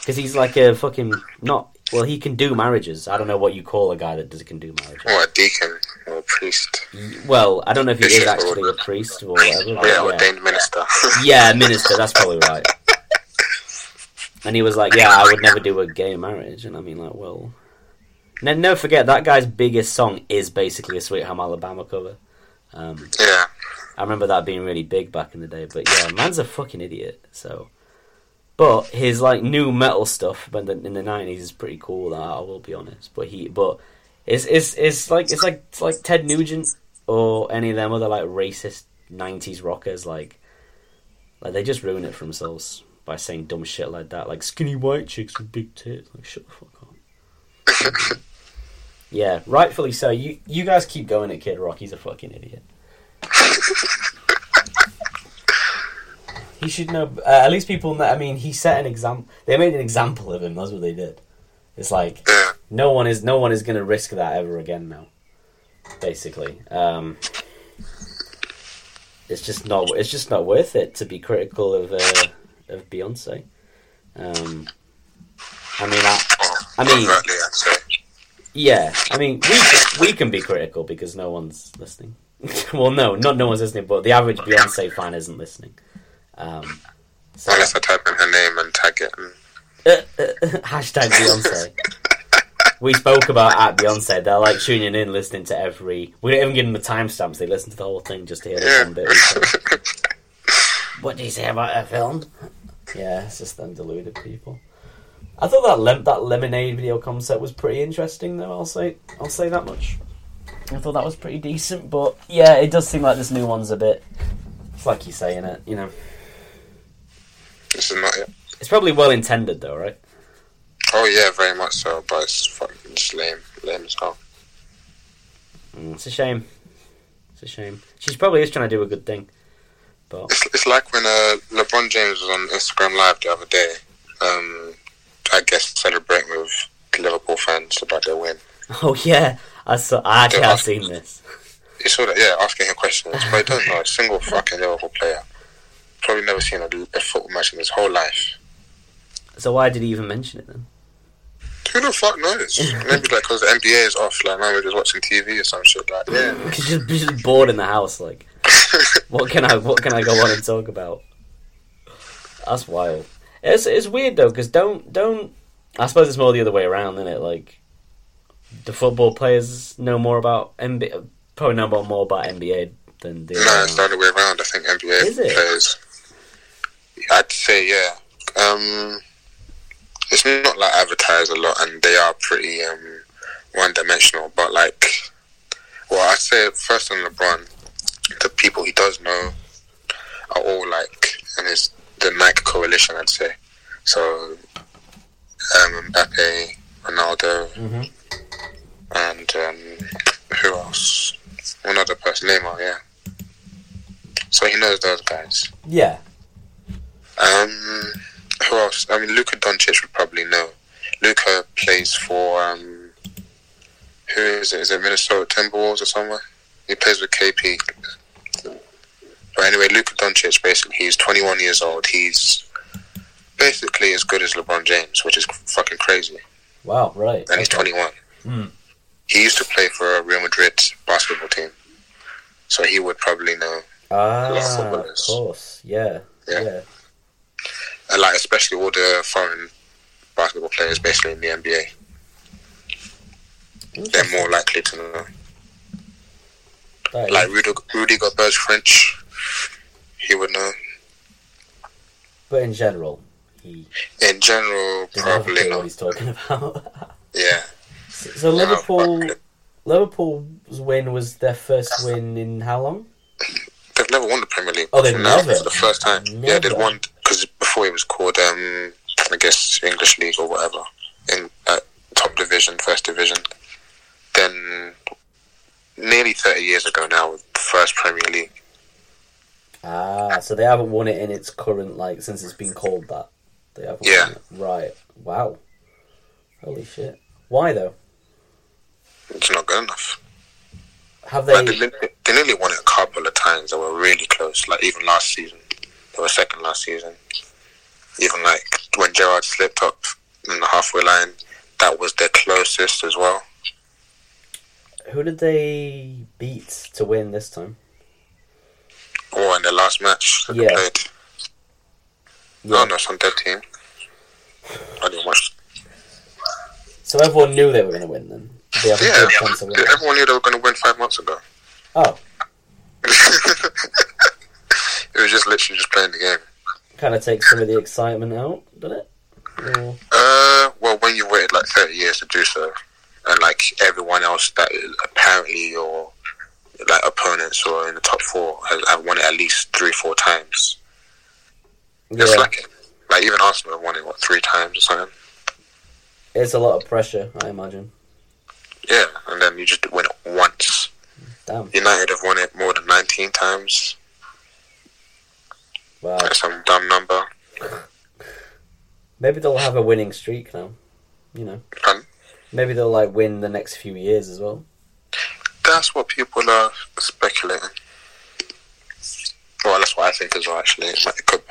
Because he's like a fucking... Not... Well, he can do marriages. I don't know what you call a guy that can do marriages. Or a deacon, or a priest. Well, I don't know if he is actually a priest or whatever. Like, yeah, ordained minister. Yeah, minister, that's probably right. And he was like, yeah, I would never do a gay marriage. And I mean, like, well... And no, forget, that guy's biggest song is basically a Sweet Home Alabama cover. Yeah. I remember that being really big back in the day. But yeah, man's a fucking idiot, so... But his like new metal stuff, but in the 90s is pretty cool. I will be honest, but it's like Ted Nugent or any of them other like racist 90s rockers like they just ruin it for themselves by saying dumb shit like that, like skinny white chicks with big tits. Like shut the fuck up. Yeah, rightfully so. You guys keep going at Kid Rock. He's a fucking idiot. He should know... at least people... Know, I mean, he set an example... They made an example of him. That's what they did. It's like... Yeah. No one is going to risk that ever again now. Basically. It's just not worth it to be critical of Beyonce. Yeah. I mean, we can be critical because no one's listening. Well, no. Not no one's listening, but the average Beyonce fan isn't listening. So unless I type in her name and tag it. Hashtag Beyonce. We spoke about at Beyonce. They're like tuning in, listening to every... We don't even give them the timestamps. They listen to the whole thing just to hear the one bit. What do you say about her film? Yeah, it's just them deluded people. I thought that Lemonade video concept was pretty interesting, though. I'll say that much. I thought that was pretty decent, but yeah, it does seem like this new one's a bit... It's like you say, innit? You know... This is not it. It's probably well intended, though, right? Oh yeah, very much so, but it's fucking just lame as hell. It's a shame. She probably is trying to do a good thing, but it's like when LeBron James was on Instagram Live the other day. I guess celebrating with Liverpool fans about their win. Oh yeah, I've seen this. You saw that, yeah? Asking him questions, but I don't know a single fucking Liverpool player. Probably never seen a football match in his whole life. So why did he even mention it then? Who the fuck knows? Maybe like because the NBA is off, like now we're just watching TV or some shit like that. Yeah. Just bored in the house, like what can I go on and talk about? That's wild. It's weird though because don't. I suppose it's more the other way around, isn't it? Like the football players know more about NBA, probably know more about NBA than the. No, it's the other way around. I think NBA is it? Players. I'd say, yeah. It's not like advertised a lot, and they are pretty one-dimensional. But like, well, I'd say first on LeBron, the people he does know are all like, and it's the Nike coalition, I'd say. So Mbappe, Ronaldo, mm-hmm. and who else? One other person, Neymar, yeah. So he knows those guys. Yeah. Who else? I mean, Luka Doncic would probably know. Luka plays for who is it? Is it Minnesota Timberwolves or somewhere? He plays with KP. But anyway, Luka Doncic, basically, he's 21 years old. He's basically as good as LeBron James, which is fucking crazy. Wow, right. And he's 21. Mm. He used to play for a Real Madrid basketball team. So he would probably know a lot of footballers. Of course, yeah. And like, especially all the foreign basketball players basically in the NBA. They're more likely to know. That like Rudy Gobert's French, he would know. But in general, probably not. What he's talking about. Yeah. So Liverpool's win was their first win in how long? They've never won the Premier League. Oh, they've never? For the first time. Never. Yeah, they'd won, because before it was called, I guess, English League or whatever, in top division, first division. Then, nearly 30 years ago now, the first Premier League. Ah, so they haven't won it in its current, like, since it's been called that. They haven't won it. Right. Wow. Holy shit. Why, though? It's not good enough. Have they... Like, they nearly won it a couple of times. They were really close. Like, even last season. They were second last season. Even, like, when Gerrard slipped up in the halfway line, that was their closest as well. Who did they beat to win this time? Oh, in the last match that they played. Yeah. No, some dead team. I didn't watch. So everyone knew they were going to win then? Yeah, everyone knew they were going to win 5 months ago. Oh. It was just literally just playing the game. Kind of takes some of the excitement out, doesn't it? Or... well, when you've waited like 30 years to do so, and like everyone else that apparently your like opponents who are in the top four have won it at least 3-4 times. It's like even Arsenal have won it 3 times or something. It's a lot of pressure, I imagine. Yeah, and then you just win it once. Damn. United have won it more than 19 times. Wow. Like some dumb number. Maybe they'll have a winning streak now. You know. Maybe they'll like win the next few years as well. That's what people are speculating. Well, that's what I think as well, actually. It could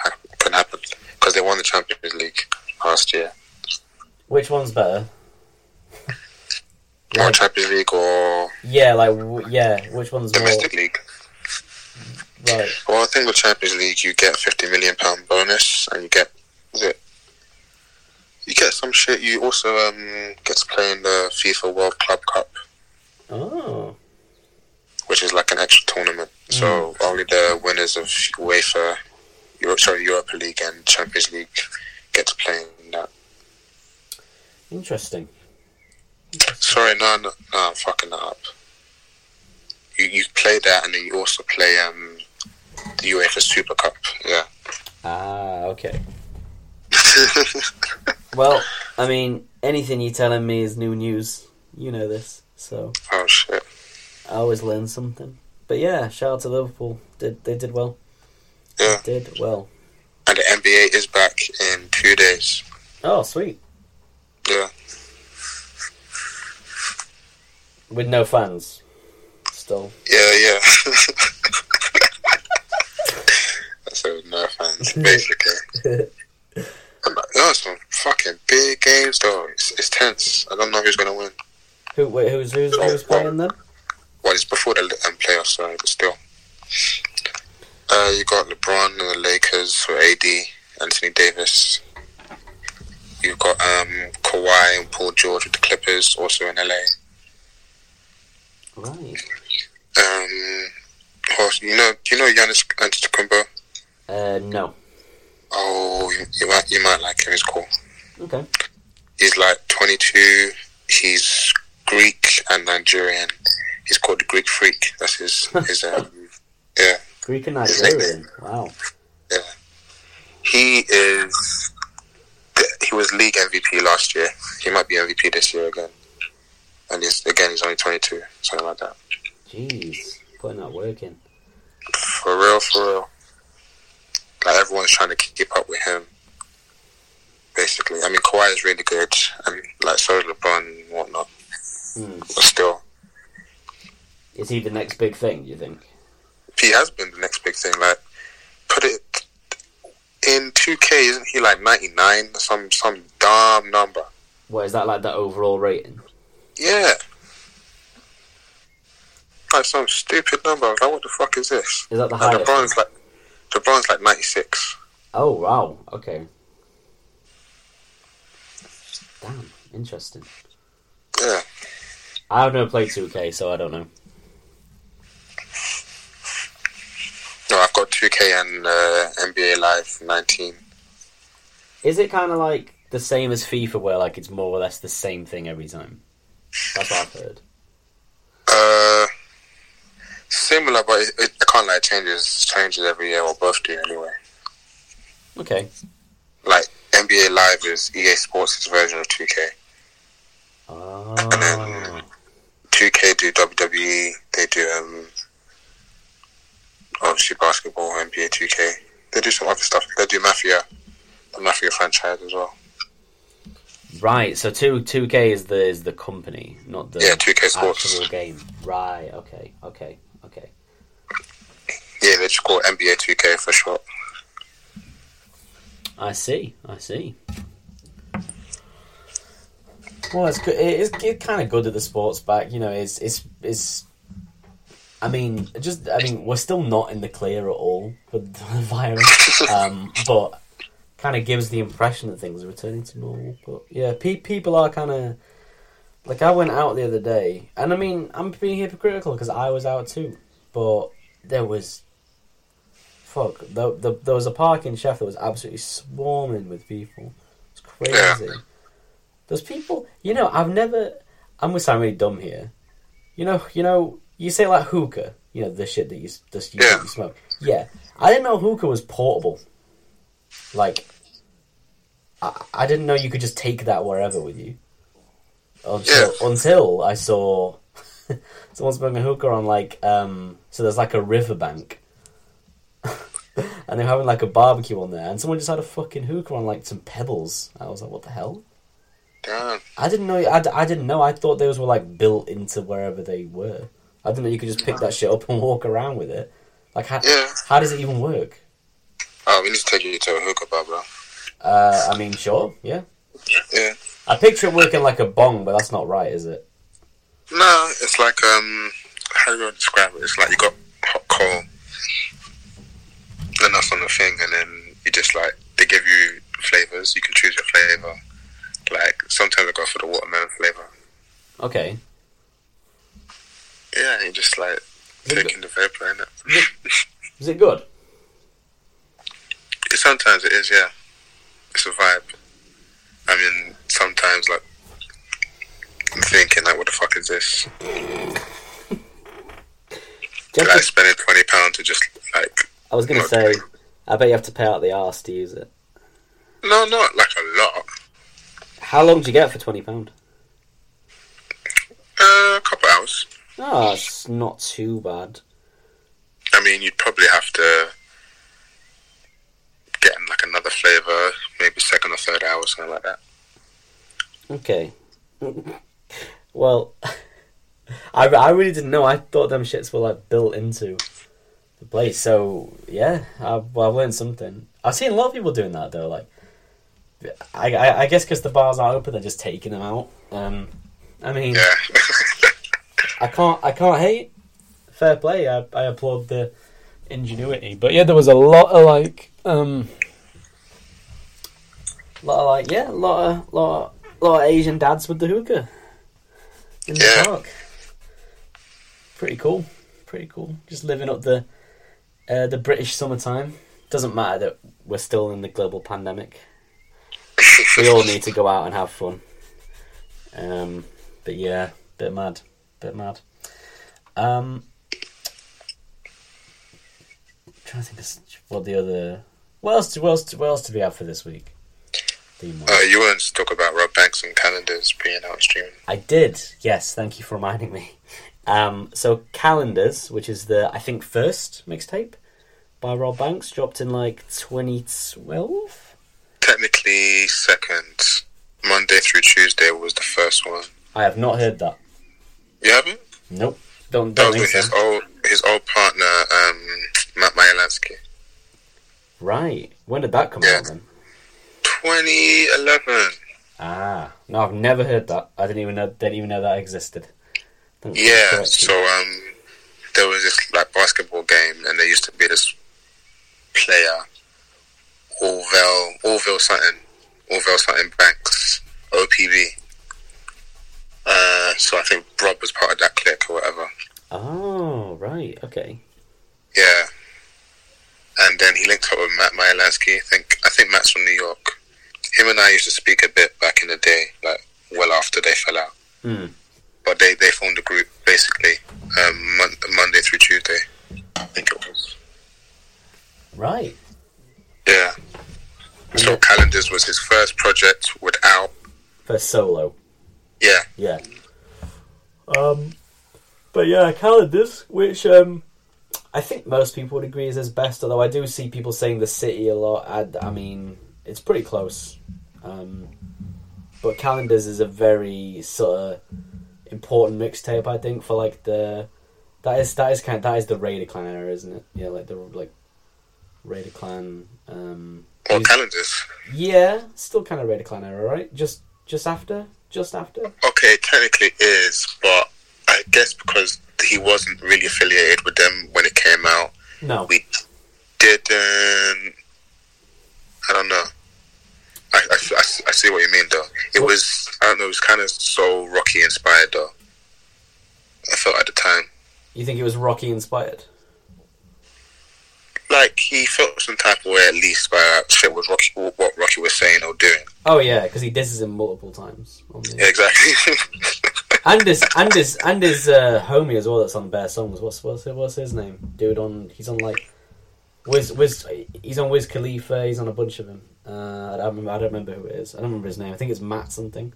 happen. Because they won the Champions League last year. Which one's better? More Champions League or... Yeah, which one's domestic more... league. Right. Well, I think with Champions League, you get a £50 million bonus, and you get... You get some shit. You also get to play in the FIFA World Club Cup. Oh. Which is like an extra tournament. Mm. So only the winners of Europa League and Champions League get to play in that. Interesting. Sorry, no, I'm fucking that up. You play that, and then you also play the UEFA Super Cup. Yeah. Ah, okay. Well, I mean, anything you're telling me is new news. You know this, so. Oh shit. I always learn something. But yeah, shout out to Liverpool. They did well. Yeah. They did well. And the NBA is back in 2 days. Oh, sweet. Yeah. With no fans. Still. Yeah. So with no fans, basically. No, it's some fucking big games though. It's tense. I don't know who's gonna win. Who's playing then? Well, it's before the playoffs, sorry, but still. You got LeBron and the Lakers for AD, Anthony Davis. You've got Kawhi and Paul George with the Clippers, also in LA. Right. Do you know Giannis Antetokounmpo? No. Oh, you might like him. He's cool. Okay. He's like 22. He's Greek and Nigerian. He's called the Greek Freak. That's his. Greek and Nigerian. Wow. He was league MVP last year. He might be MVP this year again. And he's only 22, something like that. Jeez, putting that work in. For real. Like, everyone's trying to keep up with him, basically. I mean, Kawhi is really good, and like so is LeBron and whatnot. But still. Is he the next big thing, you think? He has been the next big thing. Like, put it in 2K, isn't he like 99 or some dumb number? What, is that like the overall rating? Yeah. Like some stupid number. I was like, what the fuck is this? Is that the highest? LeBron's like 96. Oh, wow. Okay. Damn. Interesting. Yeah. I've never played 2K, so I don't know. No, I've got 2K and NBA Live 19. Is it kind of like the same as FIFA, where like it's more or less the same thing every time? That's what I've heard. Similar, but I can't lie, changes every year, or both do anyway. Okay. Like, NBA Live is EA Sports' version of 2K. Oh. And then 2K do WWE, they do, obviously basketball, NBA 2K. They do some other stuff. They do Mafia, the Mafia franchise as well. Right, so 2K is the company, not the 2K Sports. Actual game. Right, okay. Yeah, they just call it NBA 2K for short. I see. Well, it's good. It's kind of good that the sport's back. You know, it's. I mean, we're still not in the clear at all with the virus, but. Kind of gives the impression that things are returning to normal, but yeah, people are kind of like, I went out the other day, and I mean, I'm being hypocritical because I was out too, but there was there was a park in Sheffield that was absolutely swarming with people. It's crazy. There's people, you know, I'm gonna sound really dumb here. You know, you say like hookah, you know, the shit that you smoke. Yeah, I didn't know hookah was portable. Like, I didn't know you could just take that wherever with you. Until I saw someone smoking a hookah on, like, so there's, like, a riverbank. And they were having, like, a barbecue on there. And someone just had a fucking hookah on, like, some pebbles. I was like, what the hell? Damn. I didn't know. I thought those were, like, built into wherever they were. I didn't know you could just pick that shit up and walk around with it. Like, how does it even work? Oh, we need to take you to a hookah bar, bro. I mean, sure, yeah. Yeah. I picture it working like a bong, but that's not right, is it? No, it's like, how do you describe it? It's like you got hot coal, and that's on the thing, and then you just, like, they give you flavours. You can choose your flavour. Like, sometimes I go for the watermelon flavour. Okay. Yeah, you just, like, taking the vapour in it. Is it good? Sometimes it is, yeah. It's a vibe. I mean, sometimes, like, I'm thinking, like, what the fuck is this? Like, spending £20 to just, like... I was going to say, pay. I bet you have to pay out the arse to use it. No, not, like, a lot. How long do you get for £20? A couple hours. Oh, it's not too bad. I mean, you'd probably have to... getting like another flavour, maybe second or third hour, something like that. Okay. Well, I really didn't know. I thought them shits were like built into the place. So yeah, I've learned something. I've seen a lot of people doing that though. Like, I guess because the bars aren't open, they're just taking them out. I mean, yeah. I can't hate. Fair play. I applaud the ingenuity. But yeah, there was a lot of like. A lot of Asian dads with the hookah in the park. Pretty cool. Just living up the British summertime. Doesn't matter that we're still in the global pandemic. We all need to go out and have fun. But yeah, bit mad. I'm trying to think of what the other. What else to be out for this week? You wanted to talk about Rob Banks and Calendars being out streaming. I did, yes. Thank you for reminding me. So Calendars, which is the, I think, first mixtape by Rob Banks, dropped in like 2012? Technically second. Monday through Tuesday was the first one. I have not heard that. You haven't? Nope. Don't think so. His old partner, Matt Majelansky. Right. When did that come out then? 2011. Ah, no, I've never heard that. I didn't even know that existed. Yeah, so there was this like basketball game, and there used to be this player, Orville Sutton Banks, OPB. So I think Rob was part of that clique or whatever. Oh, right, okay. Yeah. And then he linked up with Matt Majelansky. I think Matt's from New York. Him and I used to speak a bit back in the day, like well after they fell out. Mm. But they formed a group, basically, Monday through Tuesday, I think it was. Right. Yeah. So Calendars was his first project without... First solo. Yeah. Yeah. But yeah, Calendars, which... I think most people would agree is his best, although I do see people saying The City a lot. I mean, it's pretty close. But Calendars is a very sort of important mixtape, I think, for like the that is the Raider Clan era, isn't it? Yeah, like the Raider Clan. Or Calendars. Yeah, still kind of Raider Clan era, right? Just after. Okay, technically it is, but I guess because he wasn't really affiliated with them when it came out. No. We didn't... I don't know. I see what you mean, though. It was kind of so Rocky-inspired, though. I felt at the time. You think it was Rocky-inspired? Like, he felt some type of way, at least, by what Rocky was saying or doing. Oh, yeah, because he disses him multiple times. Yeah, exactly. And his homie as well. That's on Bare Songs. What's his name? Dude on he's on Wiz Khalifa. He's on a bunch of them. I don't remember who it is. I don't remember his name. I think it's Matt something.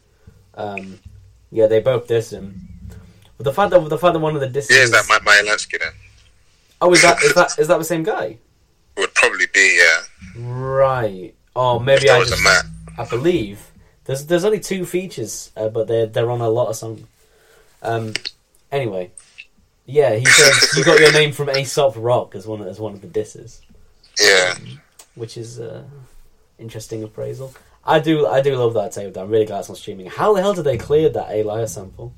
Yeah, they both diss him. But the fact that one of the disses is that Matt Majelansky then? Oh, is that the same guy? Would probably be, yeah. Right. Oh, maybe I was just a Matt. I believe. There's only two features, but they're on a lot of songs. Anyway, yeah, he says you got your name from Aesop Rock as one of the disses. Yeah, which is interesting appraisal. I do love that tape. I'm really glad it's not streaming. How the hell did they clear that A Liar sample?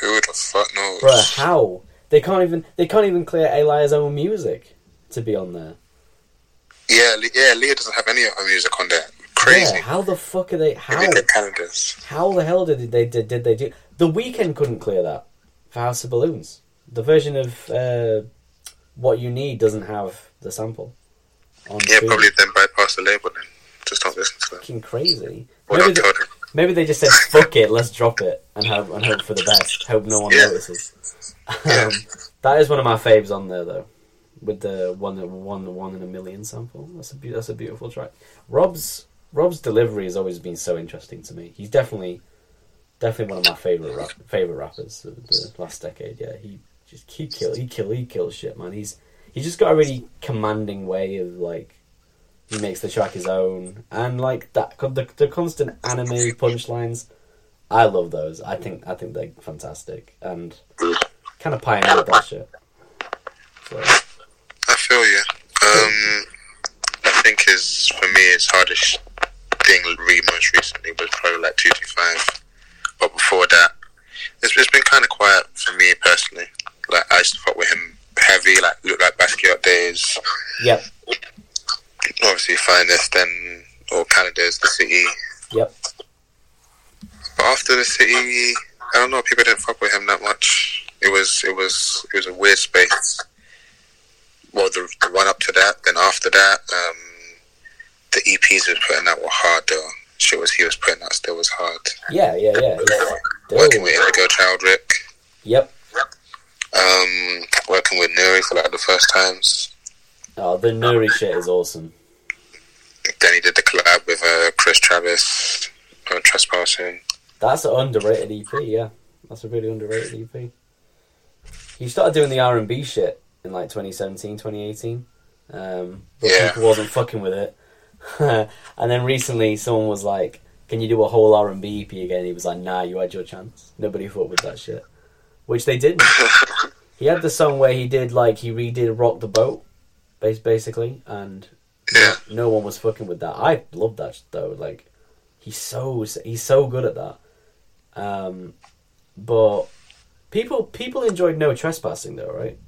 Who the fuck knows? Bruh, how they can't even clear A Liar's own music to be on there. Yeah, Leah doesn't have any of her music on there. Crazy. Yeah, how the fuck are they? How the hell did they do? The Weeknd couldn't clear that for House of Balloons. The version of What You Need doesn't have the sample. Probably then bypass the label then. Just don't listen to that. Fucking crazy. Maybe they just said fuck it, let's drop it and hope for the best. Hope no one notices. Yeah. That is one of my faves on there though. With the one in a million sample. That's a beautiful track. Rob's delivery has always been so interesting to me. He's definitely one of my favorite rappers of the last decade. Yeah, he kills shit, man. He's just got a really commanding way of like he makes the track his own and like that the constant anime punchlines. I love those. I think they're fantastic and kind of pioneered that shit. So. I feel you. I think for me his hardest thing most recently was probably like 225. But before that, it's been kind of quiet for me personally. Like I used to fuck with him heavy, like look like Basquiat days. Yep. Obviously, Finest then or Calendars, The City. Yep. But after The City, I don't know. People didn't fuck with him that much. It was a weird space. Well, the one up to that, then after that, the EPs he was putting out were hard, though. He was putting out still was hard. Yeah. Working with Indigo Child Rick. Yep. Working with Nuri for like the first times. Oh, the Nuri shit is awesome. Then he did the collab with Chris Travis, Trespassing. That's an underrated EP, yeah. That's a really underrated EP. He started doing the R&B shit in like 2017, 2018. But yeah. People wasn't fucking with it. And then recently someone was like, can you do a whole R&B EP again? He was like, nah, you had your chance. Nobody fucked with that shit. Which they didn't. He had the song where he did like, he redid Rock the Boat, basically, and yeah. No one was fucking with that. I love that though. Like, he's so good at that. But people enjoyed No Trespassing though, right?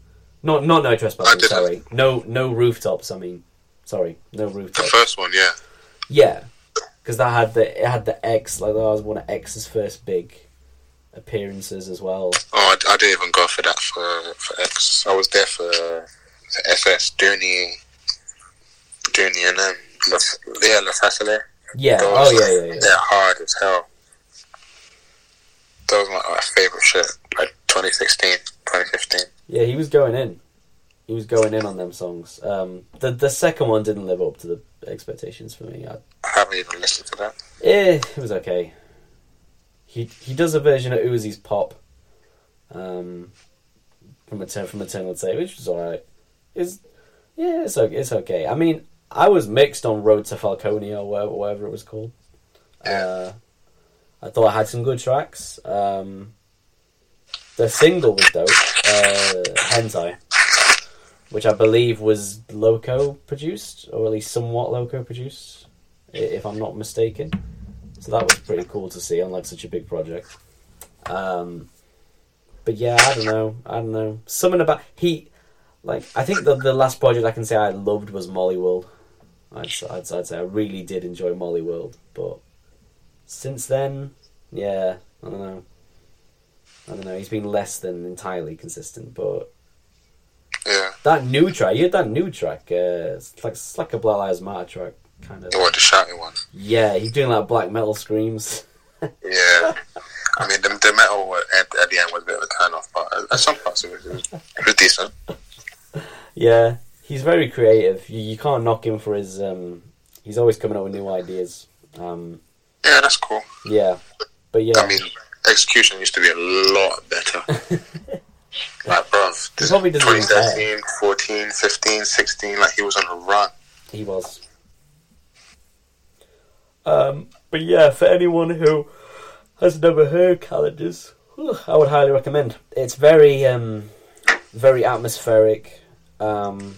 Not No Trespassing. Sorry, no Rooftops. I mean, sorry, No Rooftops. The first one, yeah. Yeah, because that had the X. Like that was one of X's first big appearances as well. Oh, I didn't even go for that for X. I was there for FS Dooney, and then Le Facile. Yeah. Those, yeah. They're hard as hell. That was my favourite shit, like 2016, 2015. Yeah, he was going in on them songs. The second one didn't live up to the expectations for me. I haven't even listened to that. Yeah, it was okay. He does a version of Uzi's Pop, from Eternal Day, which was alright. It's okay. I mean, I was mixed on Road to Falconia or whatever it was called. Yeah. I thought I had some good tracks. The single was dope, Hentai, which I believe was Loco produced, or at least somewhat Loco produced, if I'm not mistaken. So that was pretty cool to see on like such a big project. But yeah, I don't know. Something about I think the last project I can say I loved was Molly World. I'd say I really did enjoy Molly World, but. Since then, yeah, I don't know. He's been less than entirely consistent, but yeah. You had that new track. It's like a Black Lives Matter track, kind of. The shouting one. Yeah, he's doing like black metal screams. Yeah, I mean the metal at the end was a bit of a turn off, but at some parts of it was decent. Yeah, he's very creative. You can't knock him for his. He's always coming up with new ideas. Yeah, that's cool. Yeah, but yeah. I mean, execution used to be a lot better. Like, bro, 2013, 14, 15, 16, like, he was on a run. He was. But yeah, for anyone who has never heard Calendars, I would highly recommend. It's very, very atmospheric, and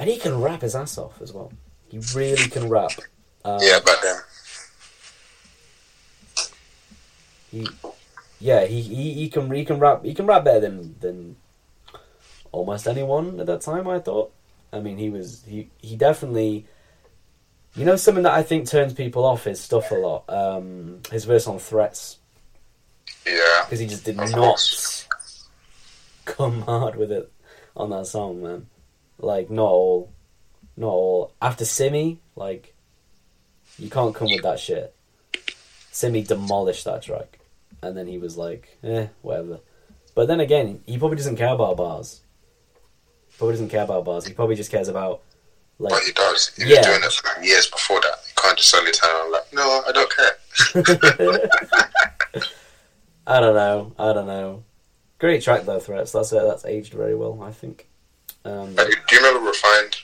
he can rap his ass off as well. He really can rap. Yeah, but then. He can rap better than almost anyone at that time, I thought. I mean, he definitely, you know, something that I think turns people off his stuff a lot. His verse on Threats. Yeah. Because he just did not come hard with it on that song, man. Like, not all. After Simi, like, you can't come with that shit. Simi demolished that track. And then he was like, whatever. But then again, he probably doesn't care about bars. He probably just cares about... like. But he does. He was doing it for years before that. You can't just suddenly turn around like, no, I don't care. I don't know. Great track though, Threats. That's it. That's aged very well, I think. Do you remember Refined?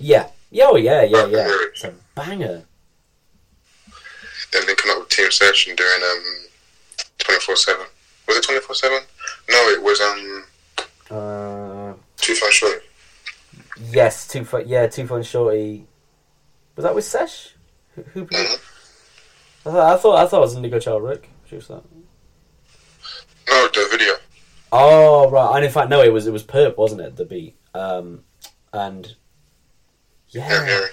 Yeah. Yeah. It's a banger. Then linking up with Team Search and doing 24/7. Was it 24/7? No, it was Too Fun Shorty. Yes, Too Fun Shorty. Was that with Sesh? Who? Mm-hmm. I thought it was Indigo Child Rick. Who's that? No, the video. Oh right, and in fact, no, it was Purrp, wasn't it? The beat. And yeah.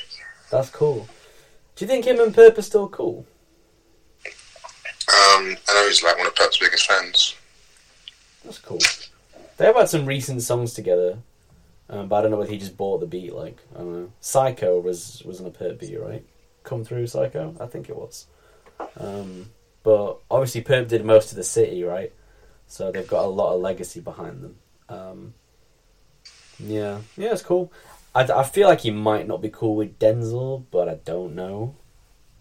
That's cool. Do you think him and Purrp are still cool? I know he's like one of Purrp's biggest fans. That's cool. They have had some recent songs together, but I don't know whether he just bought the beat. Like, I don't know. Psycho wasn't a Purrp beat, right? Come Through Psycho, I think it was. But obviously Purrp did most of the city, right? So they've got a lot of legacy behind them. Yeah, it's cool. I feel like he might not be cool with Denzel, but I don't know.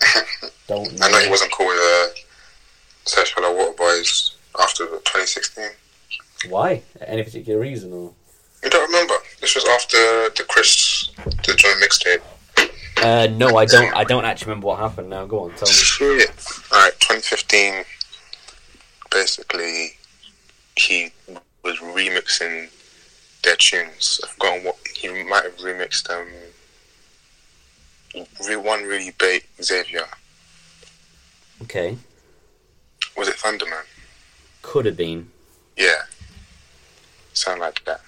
I know he wasn't cool with Search for the Water Boys after 2016. Why? Any particular reason? Or you don't remember? This was after the joint mixtape. No, I don't actually remember what happened. Now go on, tell me. Shit. All right, 2015. Basically, he was remixing their tunes. I've forgotten what he might have remixed. One really bait Xavier. Okay. Was it Thunderman? Could have been. Yeah. Sound like that.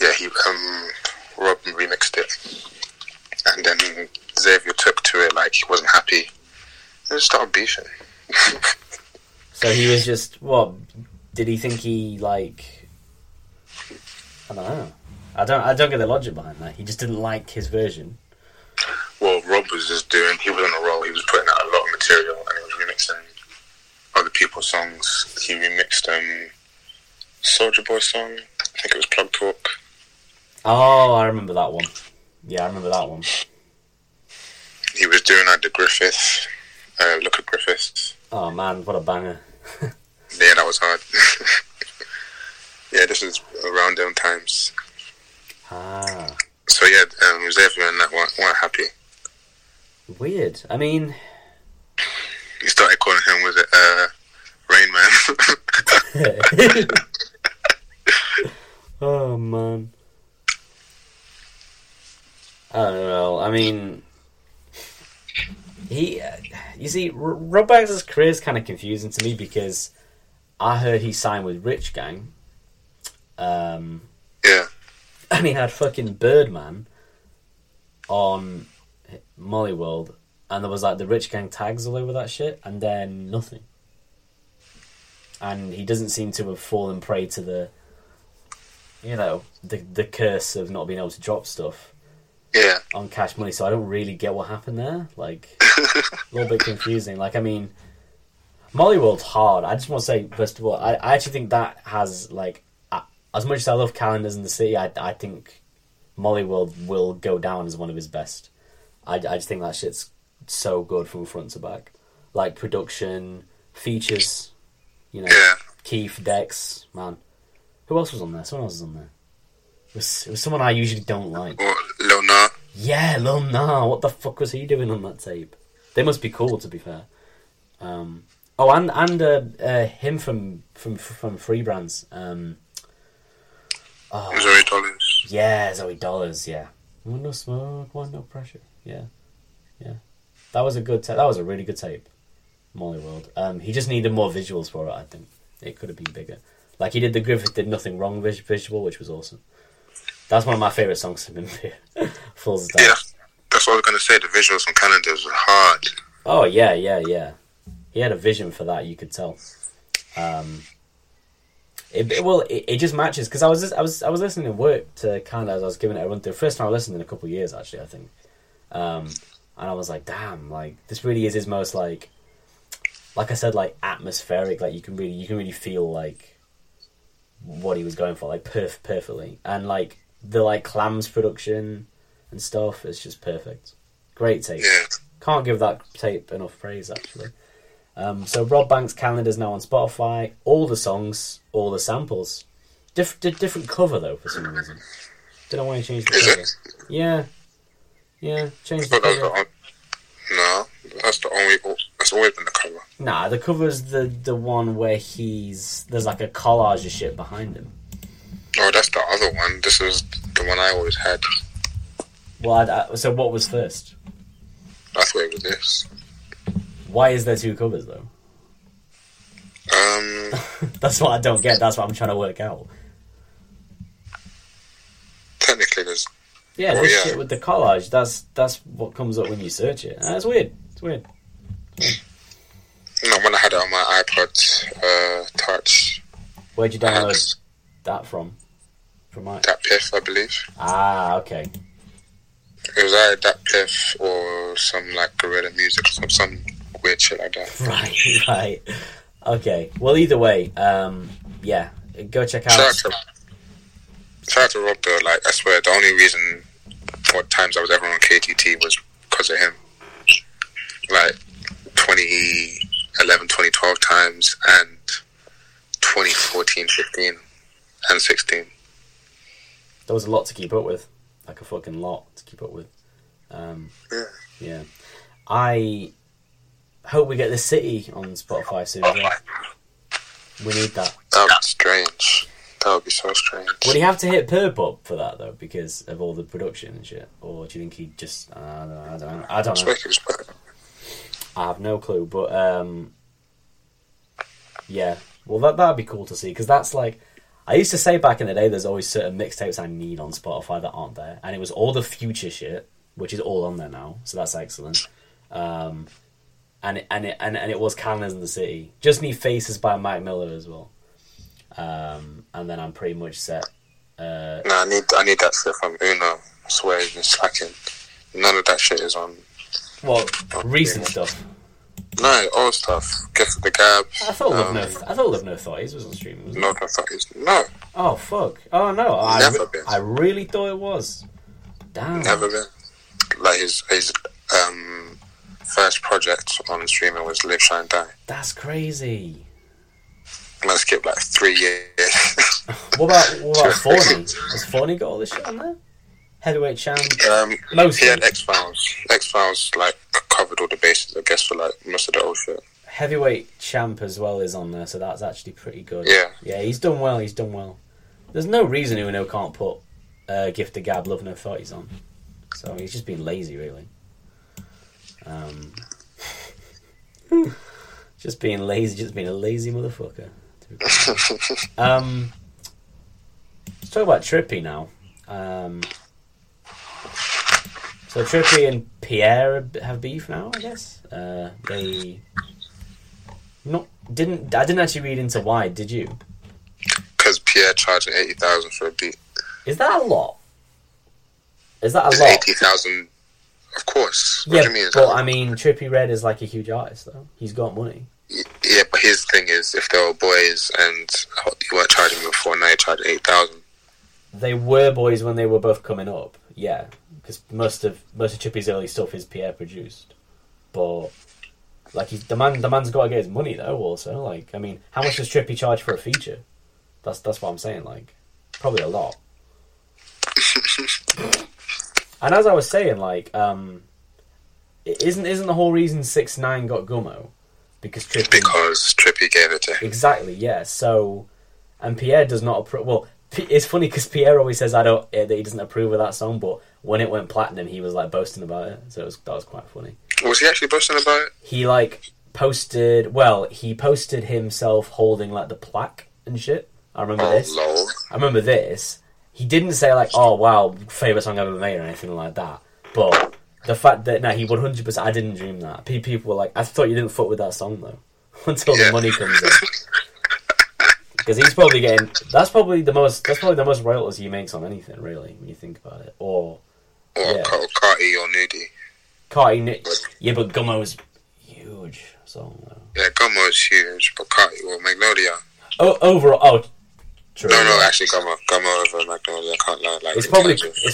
Yeah, he Robin remixed it, and then Xavier took to it like he wasn't happy and just started beefing. So he was just what? Did he think he like? I don't know. I don't get the logic behind that. He just didn't like his version. Well, Rob was just doing. He was on a roll. He was putting out a lot of material, and he was remixing other people's songs. He remixed Soulja Boy's song. I think it was Plug Talk. Oh, I remember that one. Yeah, I remember that one. He was doing like the Griffiths. Look at Griffiths. Oh man, what a banger. Yeah, that was hard. Yeah, this was around them times. Ah. So yeah, Xavier and that weren't happy. Weird. I mean, you started calling him, was it Rain Man? Oh man, I don't know. I mean, he, you see, Rob Banks' career is kind of confusing to me because I heard he signed with Rich Gang. Yeah. And he had fucking Birdman on Molly World, and there was like the Rich Gang tags all over that shit, and then nothing. And he doesn't seem to have fallen prey to the, you know, the curse of not being able to drop stuff. Yeah. On Cash Money, so I don't really get what happened there. Like, a little bit confusing. Like, I mean, Molly World's hard. I just want to say, first of all, I actually think that has, like, as much as I love Calendars in the City, I think Molly World will go down as one of his best. I just think that shit's so good from front to back. Like, production, features, you know, yeah. Keith, Dex, man. Who else was on there? Someone else was on there. It was someone I usually don't like. Lil Nas. Yeah, Lil Nas. What the fuck was he doing on that tape? They must be cool, to be fair. Oh, and him from Free Brands. Zoe Dollars. Yeah, Zoe Dollars. Yeah. One no smoke, one no pressure. Yeah, yeah. That was a good tape. That was a really good tape. Molly World. He just needed more visuals for it. I think it could have been bigger. Like he did the Griffith Did Nothing Wrong visual, which was awesome. That's one of my favourite songs from him. Falls down. Yeah, that's what I was going to say. The visuals from Calendars were hard. Oh, yeah. He had a vision for that, you could tell. It just matches, because I was listening at work to Calendars. I was giving it a run through. First time I listened in a couple of years, actually, I think. And I was like, damn, like, this really is his most, like I said, like, atmospheric. Like, you can really feel, like, what he was going for, like, perfectly. And, like, the like Clams production and stuff is just perfect. Great tape. Yeah. Can't give that tape enough praise actually. So Rob Banks' Calendar's now on Spotify. All the songs, all the samples. Different cover though for some reason. Don't know why he changed the cover. It? Yeah. Changed the cover. No, that's always been the cover. Nah, the cover's the one where there's like a collage of shit behind him. Oh, that's the other one. This is the one I always had. Well, so what was first? I thought it was this. Why is there two covers, though? That's what I don't get. That's what I'm trying to work out. Technically, there's... Yeah, shit with the collage. That's what comes up when you search it. That's weird. It's weird. No, when I had it on my iPod Touch... Where'd you download that from? That Piff, I believe. Ah, okay. It was either that Piff or some like guerrilla music or some weird shit like that. Right. Okay. Well, either way, yeah, go check out. Shout out to shout out to Rob though. Like, I swear, the only reason for times I was ever on KTT was because of him. Like 2011, 2012 times, and 2014, 15, and 16. There was a lot to keep up with, like a fucking lot to keep up with. Yeah. I hope we get The City on Spotify soon. Right? We need that. That would be strange. That would be so strange. Would he have to hit Purrp up for that, though, because of all the production and shit? Or do you think he'd just... I don't know. I have no clue, but... yeah. Well, that'd be cool to see, because that's like... I used to say back in the day there's always certain mixtapes I need on Spotify that aren't there, and it was all the future shit, which is all on there now, so that's excellent. And it was Cannons in the City. Just Need Faces by Mike Miller as well. And then I'm pretty much set. No, I need that shit from Uno. I swear he's been slacking. None of that shit is on. Well, recent stuff. No, old stuff. Gift of the Gab. I thought Live No Thoughties was on streaming. Wasn't it? No Thoughties. No. Oh fuck. Oh no. Never been. I really thought it was. Damn. Never been. Like his first project on streaming was Live Shine Die. That's crazy. I'm gonna skip like 3 years. What about Forney? Has Forney got all this shit on there? Heavyweight champ. Mostly. He had X-Files. X-Files like covered all the bases, I guess, for like most of the old shit. Heavyweight champ as well is on there, so that's actually pretty good. Yeah, he's done well. There's no reason Uno can't put Gift of Gab, Love No Thoughties on. So he's just been lazy, really. Just being lazy, just being a lazy motherfucker. Let's talk about Trippy now. So Trippy and Pierre have beef now, I guess. I didn't actually read into why. Did you? Because Pierre charging 80,000 for a beat. Is that a lot? Is that a lot? 80,000. Of course. What do you mean? But I mean, Trippie Redd is like a huge artist, though. He's got money. Yeah, but his thing is, if they were boys and you weren't charging them before, now you charge 8,000. They were boys when they were both coming up, yeah. Because most of Trippie's early stuff is Pierre produced. But like, the man's got to get his money though. Also, like, I mean, how much does Trippie charge for a feature? That's what I'm saying. Like, probably a lot. And as I was saying, like, isn't the whole reason 6ix9ine got Gummo? Because Trippie gave it to him. Exactly, yeah. So, and Pierre does not approve. Well, it's funny because Pierre always says that he doesn't approve of that song, but when it went platinum, he was like boasting about it. So that was quite funny. Was he actually boasting about it? He like posted himself holding like the plaque and shit. I remember this. He didn't say, like, oh, wow, favourite song I've ever made or anything like that. But the fact that, no, he 100%, I didn't dream that. People were like, I thought you didn't fuck with that song, though, until the money comes in. Because he's probably getting, that's probably the most royalties he makes on anything, really, when you think about it. Or Carti or Nudie. Yeah, but Gummo's huge song, though. Yeah, Gummo's huge, but Carti or Magnolia. Overall. True. No, actually, Gummo over Magnolia. I can't lie. Like, it's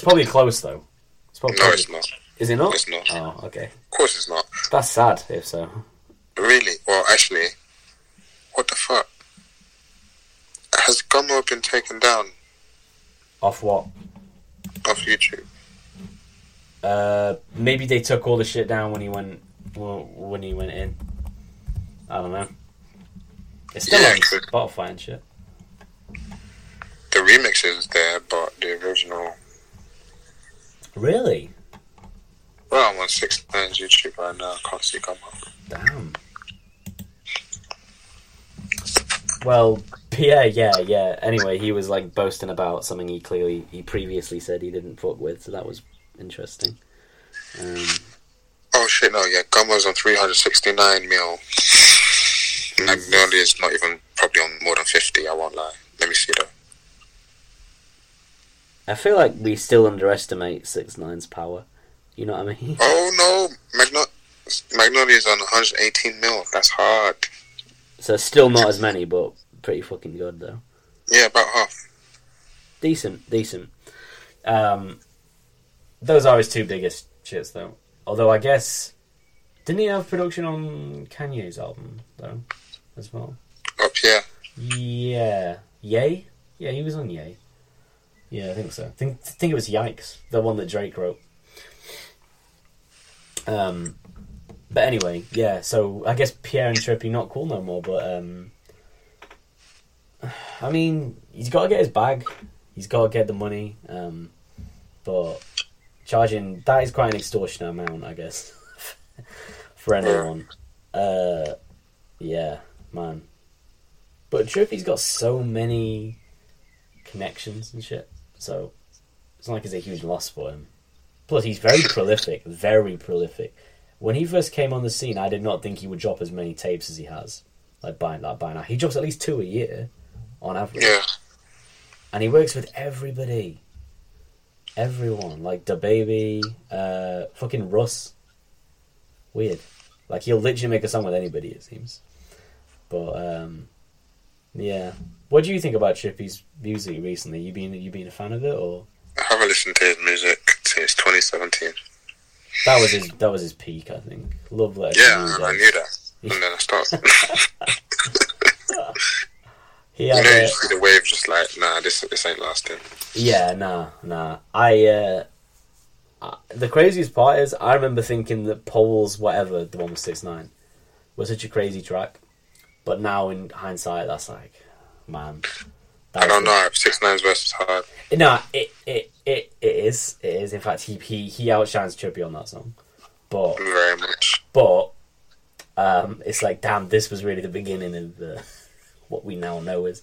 probably close though. No, it's not. Is it not? It's not. Oh, okay. Of course, it's not. That's sad. If so. Really? Well, actually, what the fuck? Has Gummo been taken down? Off what? Off YouTube. Maybe they took all the shit down when he went in. I don't know. It's still on Spotify and shit. The remix is there, but the original... Really? Well, I'm on 6ix9ine's YouTube right now. I can't see it come up. Damn. Well, yeah. Anyway, he was, like, boasting about something he previously said he didn't fuck with, so that was interesting. Oh, shit, no, yeah. Gummo's on 369 mil. Magnolia's not even probably on more than 50, I won't lie. Let me see though. I feel like we still underestimate 6ix9ine's power. You know what I mean? Oh no, Magnolia's on 118 mil. That's hard. So still not as many, but pretty fucking good though. Yeah, about half. Decent. Those are his two biggest shits, though. Although I guess... Didn't he have production on Kanye's album, though, as well? Oh, yeah. Yeah. Yay? Yeah, he was on Yay. Yeah, I think so. I think it was Yikes, the one that Drake wrote. But anyway, yeah, so I guess Pierre and Trippy not cool no more, but I mean, he's got to get his bag, he's got to get the money, but charging, that is quite an extortionate amount, I guess, for anyone. Yeah, man. But Trippy's got so many connections and shit, so it's not like it's a huge loss for him. Plus, he's very prolific. When he first came on the scene, I did not think he would drop as many tapes as he has. Like by now, he drops at least 2 a year, on average. Yeah. And he works with everybody, everyone. Like DaBaby, fucking Russ. Weird. Like he'll literally make a song with anybody, it seems. But yeah. What do you think about Trippy's music recently? You been a fan of it, or? I haven't listened to his music since 2017. That was his peak, I think. Love Letter. Yeah, I knew that. And then I started. You see the wave, just like, nah, this ain't lasting. Yeah, nah. I the craziest part is I remember thinking that Poles, whatever, the one with 6ix9ine, was such a crazy track. But now in hindsight, that's like, man. I don't know. 6ix9ine's verse is hard. No, it is. In fact, he outshines Trippy on that song, but very much. But it's like, damn, this was really the beginning of the what we now know is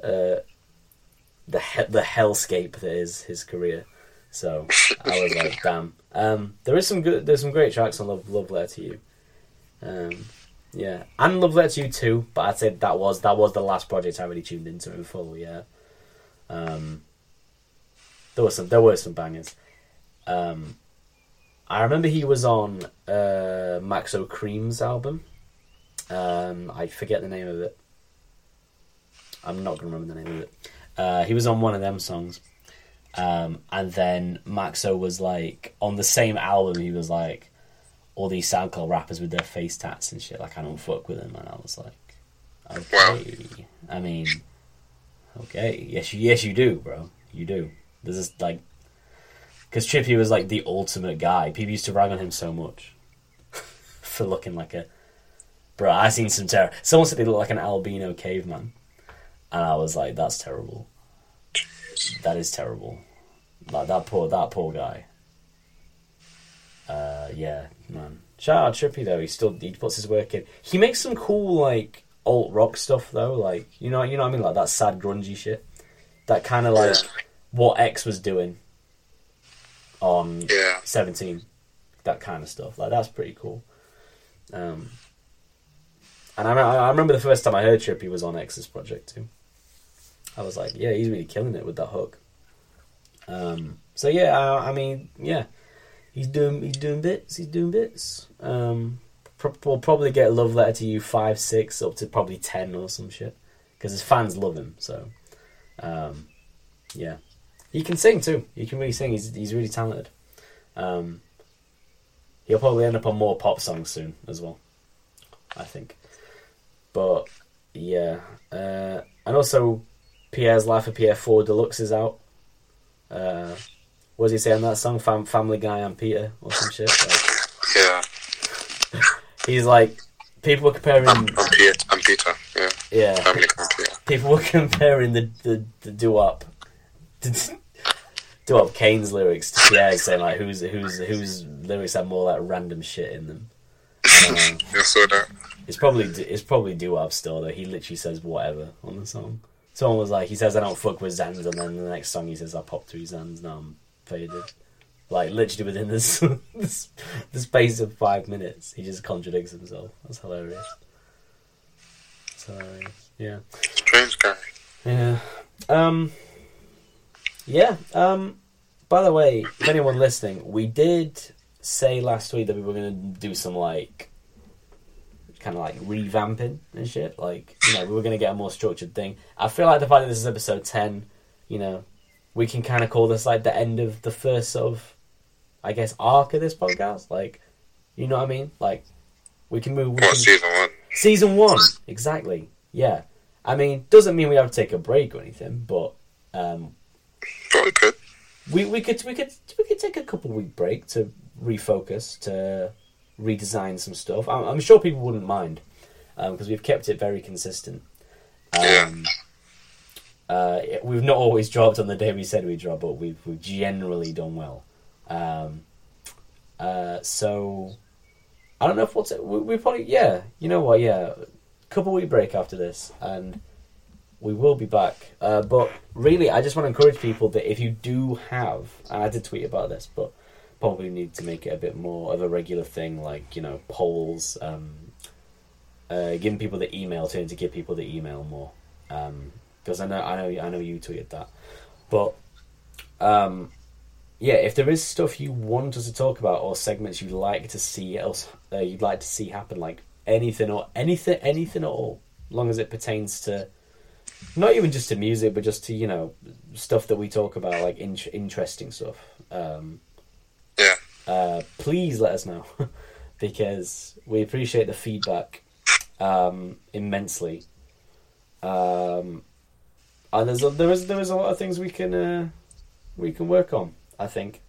the hellscape that is his career. So I was like, damn. There's some great tracks on Love Letter to You. Yeah, and Love Letter to You too, but I'd say that was the last project I really tuned into in full. Yeah, there were some bangers. I remember he was on Max O'Cream's album. I forget the name of it. I'm not gonna remember the name of it. He was on one of them songs, and then Max O was like on the same album. He was like, all these SoundCloud rappers with their face tats and shit, like, I don't fuck with them, and I was like, okay, wow. I mean, okay, yes you do, bro, you do. There's this, like, because Trippy was, like, the ultimate guy. People used to rag on him so much for looking like a, bro, I seen some terror. Someone said they looked like an albino caveman, and I was like, that's terrible. That is terrible. Like, that poor guy. Yeah, man. Shout out Trippy, though. He puts his work in. He makes some cool, like, alt-rock stuff, though. Like, you know what I mean? Like, that sad, grungy shit. That kind of, like, what X was doing on 17. That kind of stuff. Like, that's pretty cool. And I remember the first time I heard Trippy was on X's project, too. I was like, yeah, he's really killing it with that hook. So, yeah, I mean, yeah. He's doing bits. We'll probably get a Love Letter to You 5, 6, up to probably 10 or some shit. Because his fans love him, so... yeah. He can sing, too. He can really sing. He's really talented. He'll probably end up on more pop songs soon, as well. I think. But, yeah. And also, Pierre's Life of Pierre 4 Deluxe is out. What does he say on that song? Family Guy and Peter or some shit. Like, yeah. He's like, people were comparing. I'm Peter. Yeah. Yeah. Family Guy and Peter. People were comparing the doo-wop Kane's lyrics to Pierre, saying like, whose lyrics have more like random shit in them. I saw that. It's probably doo-wop still, though. He literally says whatever on the song. Someone was like, he says I don't fuck with Zans, and then the next song he says I pop through Zans. Now I'm faded. Like, literally within the space of 5 minutes, he just contradicts himself. That's hilarious. Yeah. Strange guy. Yeah. Yeah. By the way, if anyone listening, we did say last week that we were going to do some, like, kind of, like, revamping and shit. Like, you know, we were going to get a more structured thing. I feel like the fact that this is episode 10 you know, we can kind of call this like the end of the first sort of, I guess, arc of this podcast. Like, you know what I mean? Like, we can move. Season 1. Season 1, exactly. Yeah, I mean, doesn't mean we have to take a break or anything, but probably could. We could take a couple week break to refocus, to redesign some stuff. I'm sure people wouldn't mind because we've kept it very consistent. We've not always dropped on the day we said we dropped, but we've generally done well. So I don't know if we probably, yeah, you know what, yeah, couple week break after this and we will be back. But really, I just want to encourage people that if you do have, and I did tweet about this, but probably need to make it a bit more of a regular thing, like, you know, polls, giving people the email, turning to give people the email more. Because I know you tweeted that. But, yeah, if there is stuff you want us to talk about or segments you'd like to see else, you'd like to see happen, like anything at all, as long as it pertains to not even just to music, but just to, you know, stuff that we talk about, like interesting stuff. Please let us know because we appreciate the feedback immensely. And there is a lot of things we can work on, I think.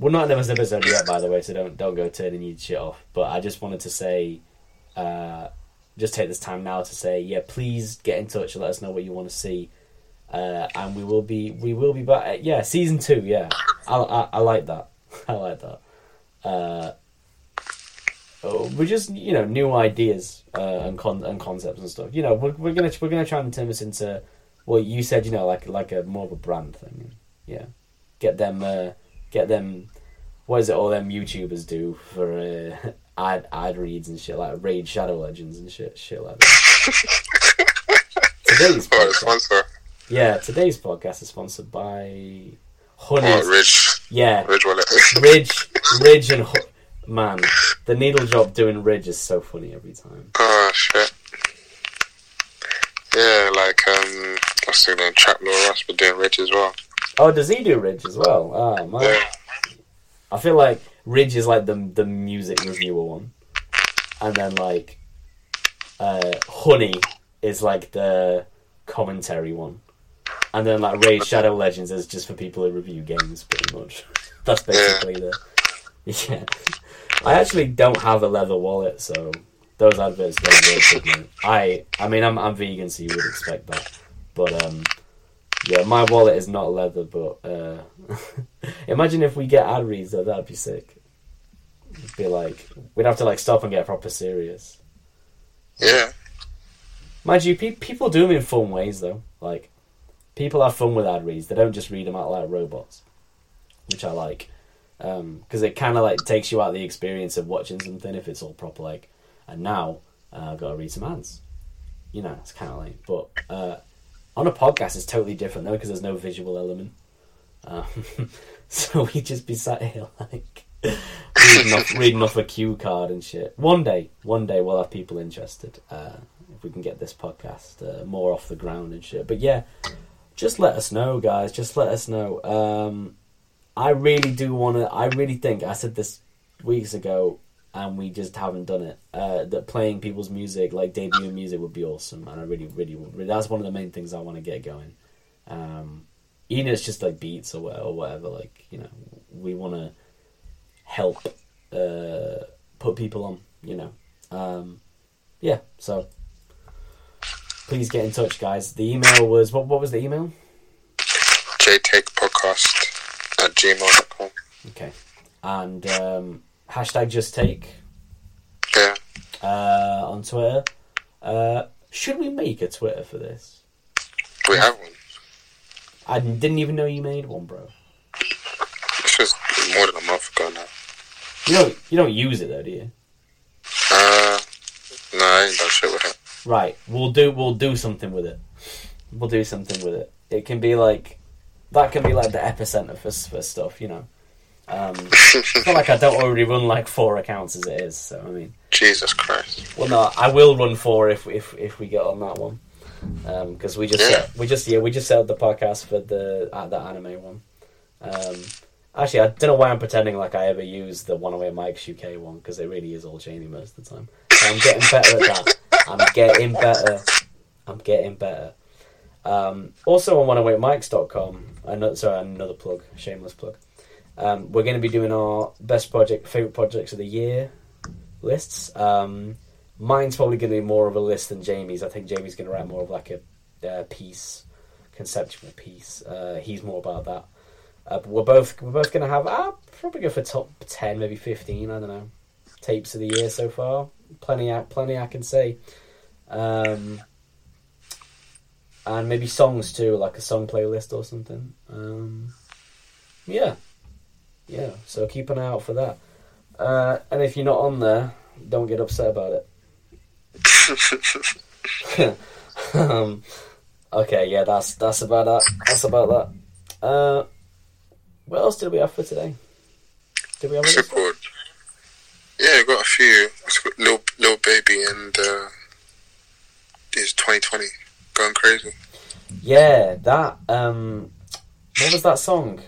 We're not in the first episode yet, by the way, so don't go turning your shit off. But I just wanted to say, just take this time now to say, yeah, please get in touch and let us know what you want to see, and we will be back. Yeah, season 2. Yeah, I like that. I like that. We're just, you know, new ideas and concepts and stuff. You know, we're gonna try and turn this into, well, you said, you know, like a more of a brand thing. Yeah, get them. What is it all them YouTubers do for ad reads and shit, like Raid Shadow Legends and shit like that. Today's podcast is sponsored by Honey's. Oh, Ridge. Yeah, Ridge and man, the needle drop doing Ridge is so funny every time. Oh shit. Yeah, like what's the name? Trap Lord Ross, but doing Ridge as well. Oh, does he do Ridge as well? Oh, man. Yeah. I feel like Ridge is like the music reviewer one. And then, like, Honey is like the commentary one. And then, like, Raid Shadow Legends is just for people who review games, pretty much. That's basically the. Yeah. I actually don't have a leather wallet, so those adverts don't work with me. I mean, I'm vegan, so you would expect that. But, yeah, my wallet is not leather, but imagine if we get ad reads though, that'd be sick. It'd be like, we'd have to like stop and get proper serious. Yeah. Mind you, people do them in fun ways though. Like, people have fun with ad reads. They don't just read them out like robots, which I like. Because it kind of like takes you out of the experience of watching something if it's all proper. Like, and now I've got to read some ads. You know, it's kind of lame, but. On a podcast, it's totally different, though, because there's no visual element. So we'd just be sat here, like, reading off a cue card and shit. One day we'll have people interested if we can get this podcast more off the ground and shit. But, yeah, just let us know, guys. Just let us know. I really do want to... I really think, I said this weeks ago, and we just haven't done it, that playing people's music, like debut music, would be awesome. And I really that's one of the main things I want to get going. You know, it's just like beats or whatever, like, you know, we want to help put people on, you know. Yeah, so please get in touch, guys. The email was, what was the email? jtakepodcast@gmail.com. Okay. And... hashtag Just Take. Yeah. On Twitter. Should we make a Twitter for this? We have one. I didn't even know you made one, bro. This was more than a month ago now. You don't use it though, do you? No, I ain't done shit with it. Right. We'll do something with it. We'll do something with it. It can be like the epicenter for stuff, you know. It's not like I don't already run like 4 accounts as it is, so I mean, Jesus Christ. Well, no, I will run 4 if we get on that one. because we just settled the podcast for the anime one. Actually, I don't know why I'm pretending like I ever use the One Away Mike's UK one, because it really is all Janie most of the time. So I'm getting better at that. I'm getting better. Also on 108mics.com, sorry, another plug, shameless plug. We're going to be doing our best project, favourite projects of the year lists. Mine's probably going to be more of a list than Jamie's. I think Jamie's going to write more of like a piece, conceptual piece. He's more about that. But we're both going to have, probably go for top 10, maybe 15, I don't know, tapes of the year so far. Plenty I can say. And maybe songs too, like a song playlist or something. Yeah, so keep an eye out for that. And if you're not on there, don't get upset about it. Okay, yeah, that's about that. What else did we have for today? Did we have a support? Yeah, I got a few. Lil Baby and his 2020 going crazy. Yeah, that. What was that song?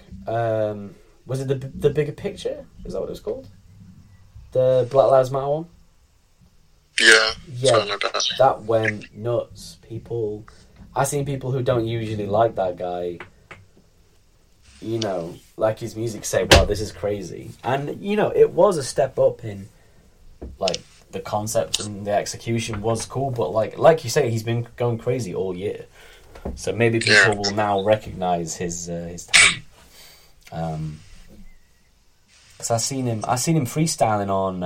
Was it the Bigger Picture? Is that what it was called? The Black Lives Matter one? Yeah, something like that. That went nuts. People, I've seen people who don't usually like that guy, you know, like his music, say, wow, this is crazy. And, you know, it was a step up in, like, the concept, and the execution was cool, but like you say, he's been going crazy all year. So maybe people will now recognise his talent. Because I seen him freestyling on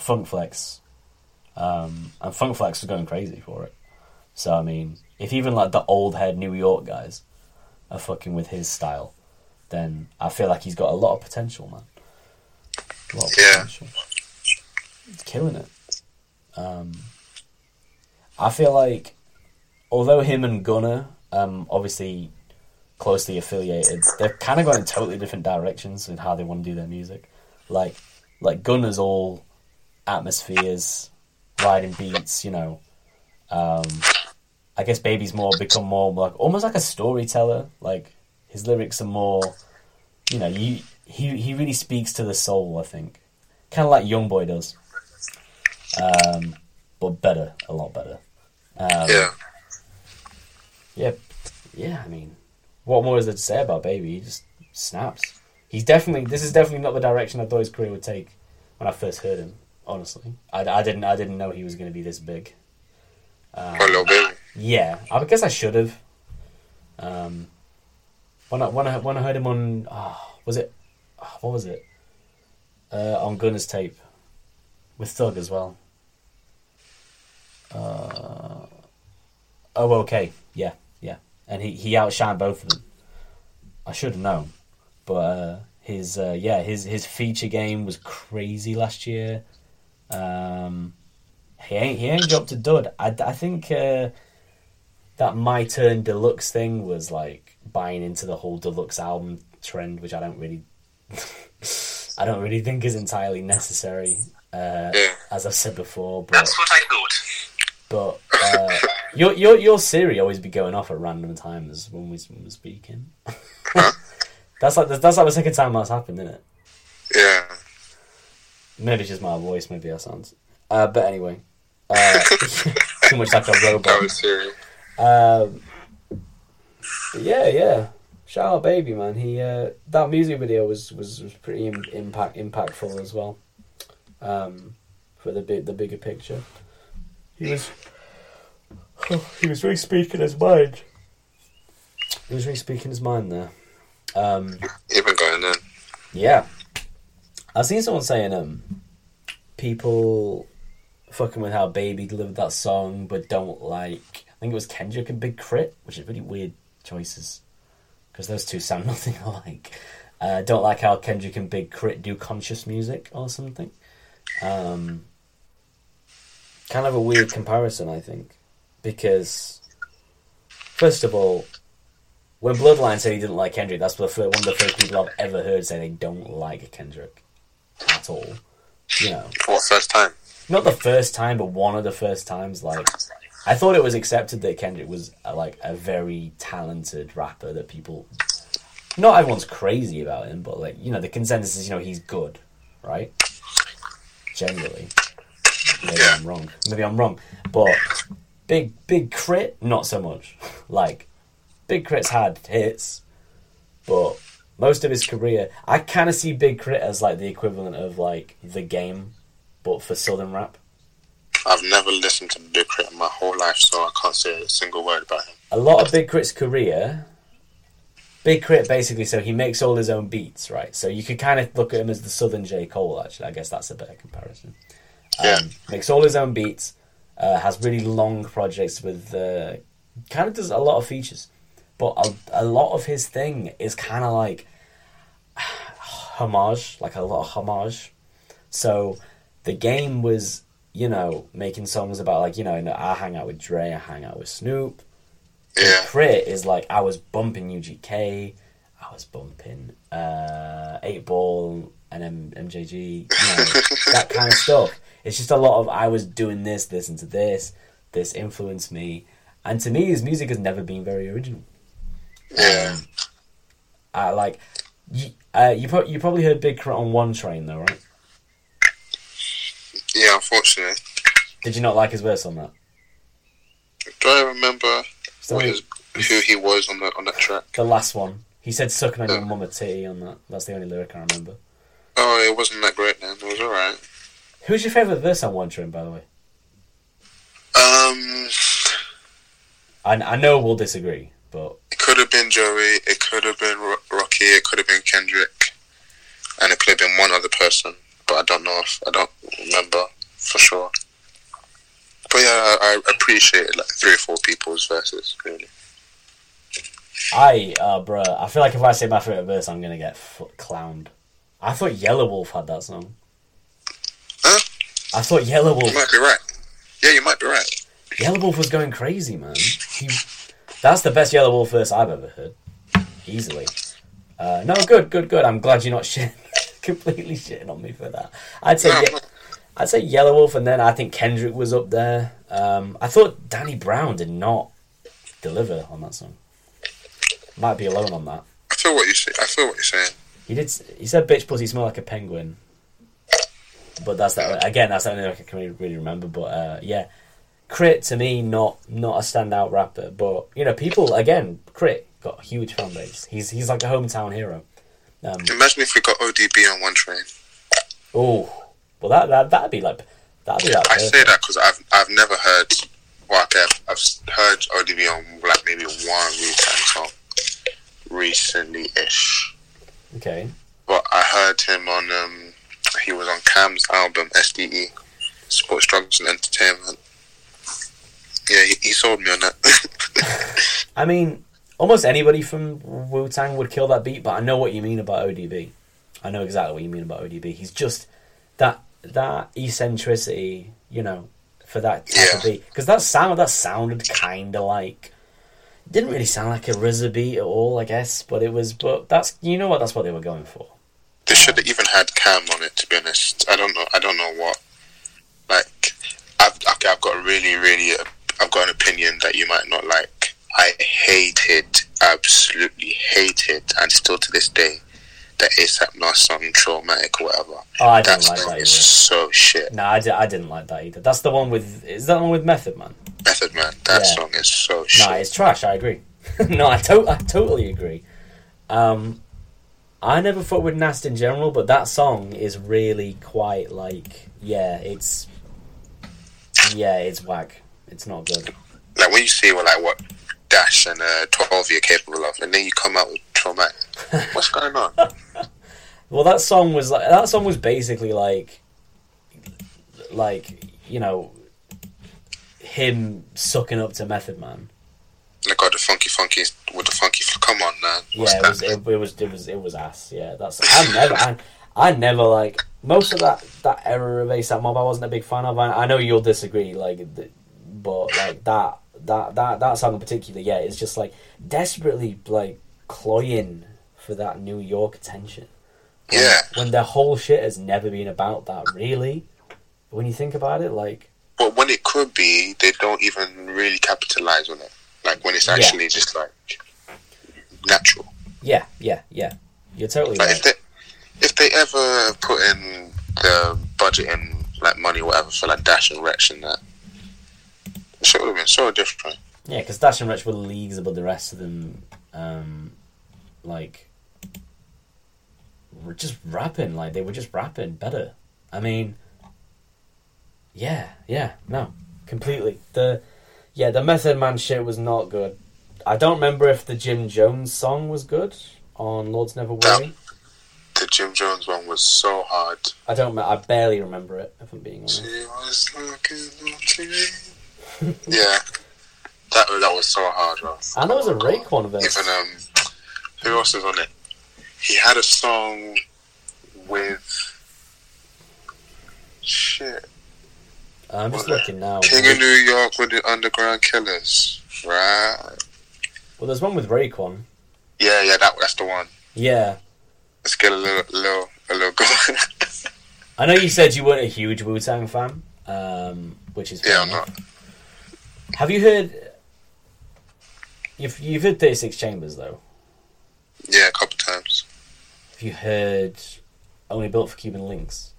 Funkflex, and Funkflex was going crazy for it. So I mean, if even like the old head New York guys are fucking with his style, then I feel like he's got a lot of potential, man. A lot of potential. He's killing it. I feel like, although him and Gunna, obviously, closely affiliated, they've kind of gone in totally different directions in how they want to do their music. Like Gunna's all atmospheres, riding beats, you know. I guess Baby's become more like almost like a storyteller. Like his lyrics are more, you know, he really speaks to the soul, I think, kind of like Youngboy does, but better, a lot better. Yeah. I mean, what more is there to say about Baby? He just snaps. This is definitely not the direction I thought his career would take when I first heard him, honestly. I didn't know he was going to be this big. Hello, Baby. Yeah, I guess I should have. When I heard him on, on Gunna's tape with Thug as well. Okay, yeah. And he outshined both of them. I should have known, but his feature game was crazy last year. He ain't dropped a dud. I think that My Turn Deluxe thing was like buying into the whole deluxe album trend, which I don't really think is entirely necessary. As I've said before, but that's what I thought. But your Siri always be going off at random times when we're speaking. That's like the second time that's happened, isn't it? Yeah. Maybe it's just my voice. Maybe I sound. But anyway, too much like a robot. That was Siri. Yeah. Shout out, Baby, man. He that music video was pretty impactful as well. For the bigger picture. He was really speaking his mind. He was really speaking his mind there. Even going in. Yeah. I've seen someone saying, people fucking with how Baby delivered that song, but don't like, I think it was Kendrick and Big Crit, which is really weird choices, because those two sound nothing alike. Don't like how Kendrick and Big Crit do conscious music or something. Kind of a weird comparison, I think, because first of all, when Bloodline said he didn't like Kendrick, that's one of the first people I've ever heard say they don't like Kendrick at all. You know, for the first time. Not the first time, but one of the first times. Like, I thought it was accepted that Kendrick was like a very talented rapper that people, not everyone's crazy about him, but like, you know, the consensus is, you know, he's good, right? Generally. Maybe I'm wrong. But Big Crit, not so much. Like, Big Crit's had hits, but most of his career, I kind of see Big Crit as like the equivalent of like The Game, but for Southern rap. I've never listened to Big Crit in my whole life, so I can't say a single word about him. A lot of Big Crit's career, Big Crit basically, so he makes all his own beats, right? So you could kind of look at him as the Southern J. Cole, actually. I guess that's a better comparison. Yeah. Makes all his own beats, has really long projects with, kind of does a lot of features. But a lot of his thing is kind of like homage, like a lot of homage. So The Game was, you know, making songs about like, you know, I hang out with Dre, I hang out with Snoop. Yeah. Crit is like, I was bumping UGK, I was bumping 8 Ball and MJG, you know, that kind of stuff. It's just a lot of, I was doing this, listen to this, this influenced me. And to me, his music has never been very original. Yeah. Like, you probably heard Big Crit on One Train, though, right? Yeah, unfortunately. Did you not like his verse on that? Do I remember who he was on that track? The last one. He said, sucking on your mama titty on that. That's the only lyric I remember. Oh, it wasn't that great then. It was alright. Who's your favourite verse on One Train, by the way? I know we'll disagree, but... It could have been Joey, it could have been Rocky, it could have been Kendrick, and it could have been one other person, but I don't know if... I don't remember for sure. But yeah, I appreciated like 3 or 4 people's verses, really. I feel like if I say my favourite verse, I'm going to get clowned. I thought Yellow Wolf had that song. Huh? I thought Yellow Wolf... You might be right. Yeah, you might be right. Yellow Wolf was going crazy, man. That's the best Yellow Wolf verse I've ever heard. Easily. No, good. I'm glad you're not completely shitting on me for that. I'd say Yellow Wolf, and then I think Kendrick was up there. I thought Danny Brown did not deliver on that song. Might be alone on that. I feel what you're saying. He said, "Bitch, pussy, smell like a penguin." But that's that. Again, that's the only thing I can really remember. But yeah, Crit to me, not a standout rapper. But you know, people again, Crit got a huge fan base. He's like a hometown hero. Imagine if we got ODB on One Train. Oh, well that'd be like that'd be. Yeah, like I say that because I've never heard. Well, okay, I've heard ODB on like maybe one Wu-Tang song recently-ish. Okay. But I heard him on he was on Cam's album SDE, Sports, Drugs and Entertainment. Yeah, he sold me on that. I mean, almost anybody from Wu-Tang would kill that beat, but I know what you mean about ODB. I know exactly what you mean about ODB. He's just that eccentricity, you know, for that type of beat. Because that sounded kind of like... Didn't really sound like a RZA beat at all, I guess, but that's, you know what, that's what they were going for. They should have even had Cam on it, to be honest. I don't know what, like, I've got an opinion that you might not like. I absolutely hated, and still to this day, that ASAP Last song, Traumatic, or whatever. Oh, I didn't like that either. That's so shit. No, I didn't like that either. That's the one with... Is that the one with Method Man? Method Man. That song is so shit. No, it's trash. I agree. No, I totally agree. I never fucked with Nast in general, but that song is really quite like... Yeah, it's whack. It's not good. Like, when you see what Dash and 12 you're capable of, and then you come out with Traumatic. What's going on? Well, that song was basically like you know, him sucking up to Method Man. Like, oh, the funky. Come on, man. It was ass. Yeah, that's. I never like most of that era of ASAP Mob. I wasn't a big fan of. I know you'll disagree, but like that song in particular. Yeah, it's just like desperately like cloying for that New York attention. When their whole shit has never been about that, really. When you think about it, like, But when it could be, they don't even really capitalize on it. Like, when it's actually just, like, natural. Yeah. You're totally right. If they ever put in the budget and, like, money or whatever for, like, Dash and Wretch and that, it should have been so different. Yeah, because Dash and Wretch were leagues above the rest of them, like, were just rapping. Like, they were just rapping better. I mean... Yeah, no, completely. The Method Man shit was not good. I don't remember if the Jim Jones song was good on Lords Never Weary. The Jim Jones one was so hard. I barely remember it, if I'm being honest. She was looking on yeah, that was so hard, Ross. And there was a Rake one of it. Even, who else was on it? He had a song with... Shit. I'm just looking now. King of New York with the Underground Killers, right? Well, there's one with Raekwon. Yeah, that's the one. Yeah. Let's get a little going. I know you said you weren't a huge Wu-Tang fan, which is fair enough. I'm not. Have you heard? You've heard 36 Chambers though. Yeah, a couple times. Have you heard Only Built for Cuban Links?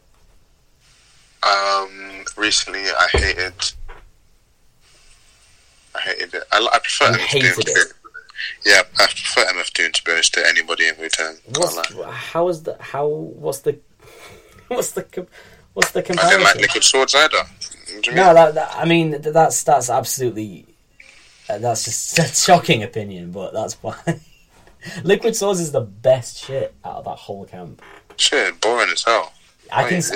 Recently I hated it. I prefer MF Doom to... Yeah, I prefer MF Doom to be to anybody in Wu-Tang. What's the comparison? I didn't like Liquid Swords either. No, that's absolutely... that's just a shocking opinion, but that's why. Liquid Swords is the best shit out of that whole camp. Shit, boring as hell. He does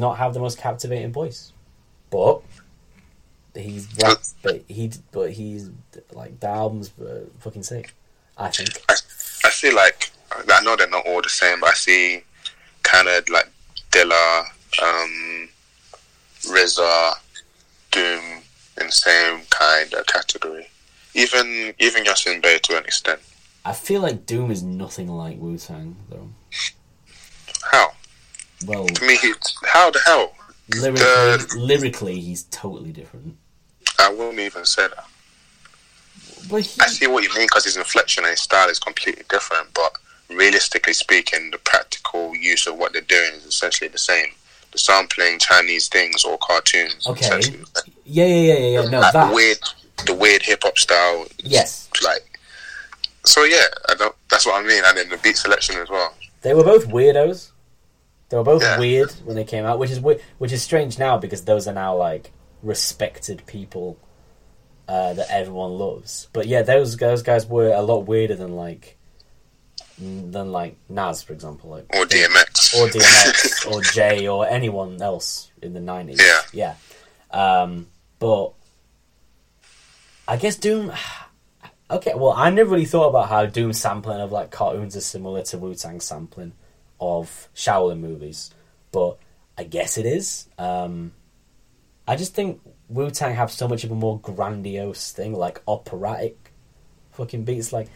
not have the most captivating voice, but he's like the album's fucking sick. I think. I see, like, I know they're not all the same, but I see kind of like Dilla, RZA, Doom in the same kind of category. Even Yasin Bey to an extent. I feel like Doom is nothing like Wu-Tang, though. How? Well... To me, how the hell? Lyrically, he's totally different. I wouldn't even say that. I see what you mean, because his inflection and his style is completely different, but realistically speaking, the practical use of what they're doing is essentially the same. The sampling Chinese things or cartoons. Okay. Yeah. No, that... The weird hip-hop style. Yes. Like... So yeah, that's what I mean, and then the beat selection as well. They were both weirdos. They were both weird when they came out, which is strange now because those are now like respected people that everyone loves. But yeah, those guys were a lot weirder than like Nas, for example, like or DMX, or Jay, or anyone else in the '90s. Yeah. But I guess Doom. Okay, well, I never really thought about how Doom sampling of, like, cartoons is similar to Wu-Tang sampling of Shaolin movies, but I guess it is. I just think Wu-Tang have so much of a more grandiose thing, like operatic fucking beats. Like,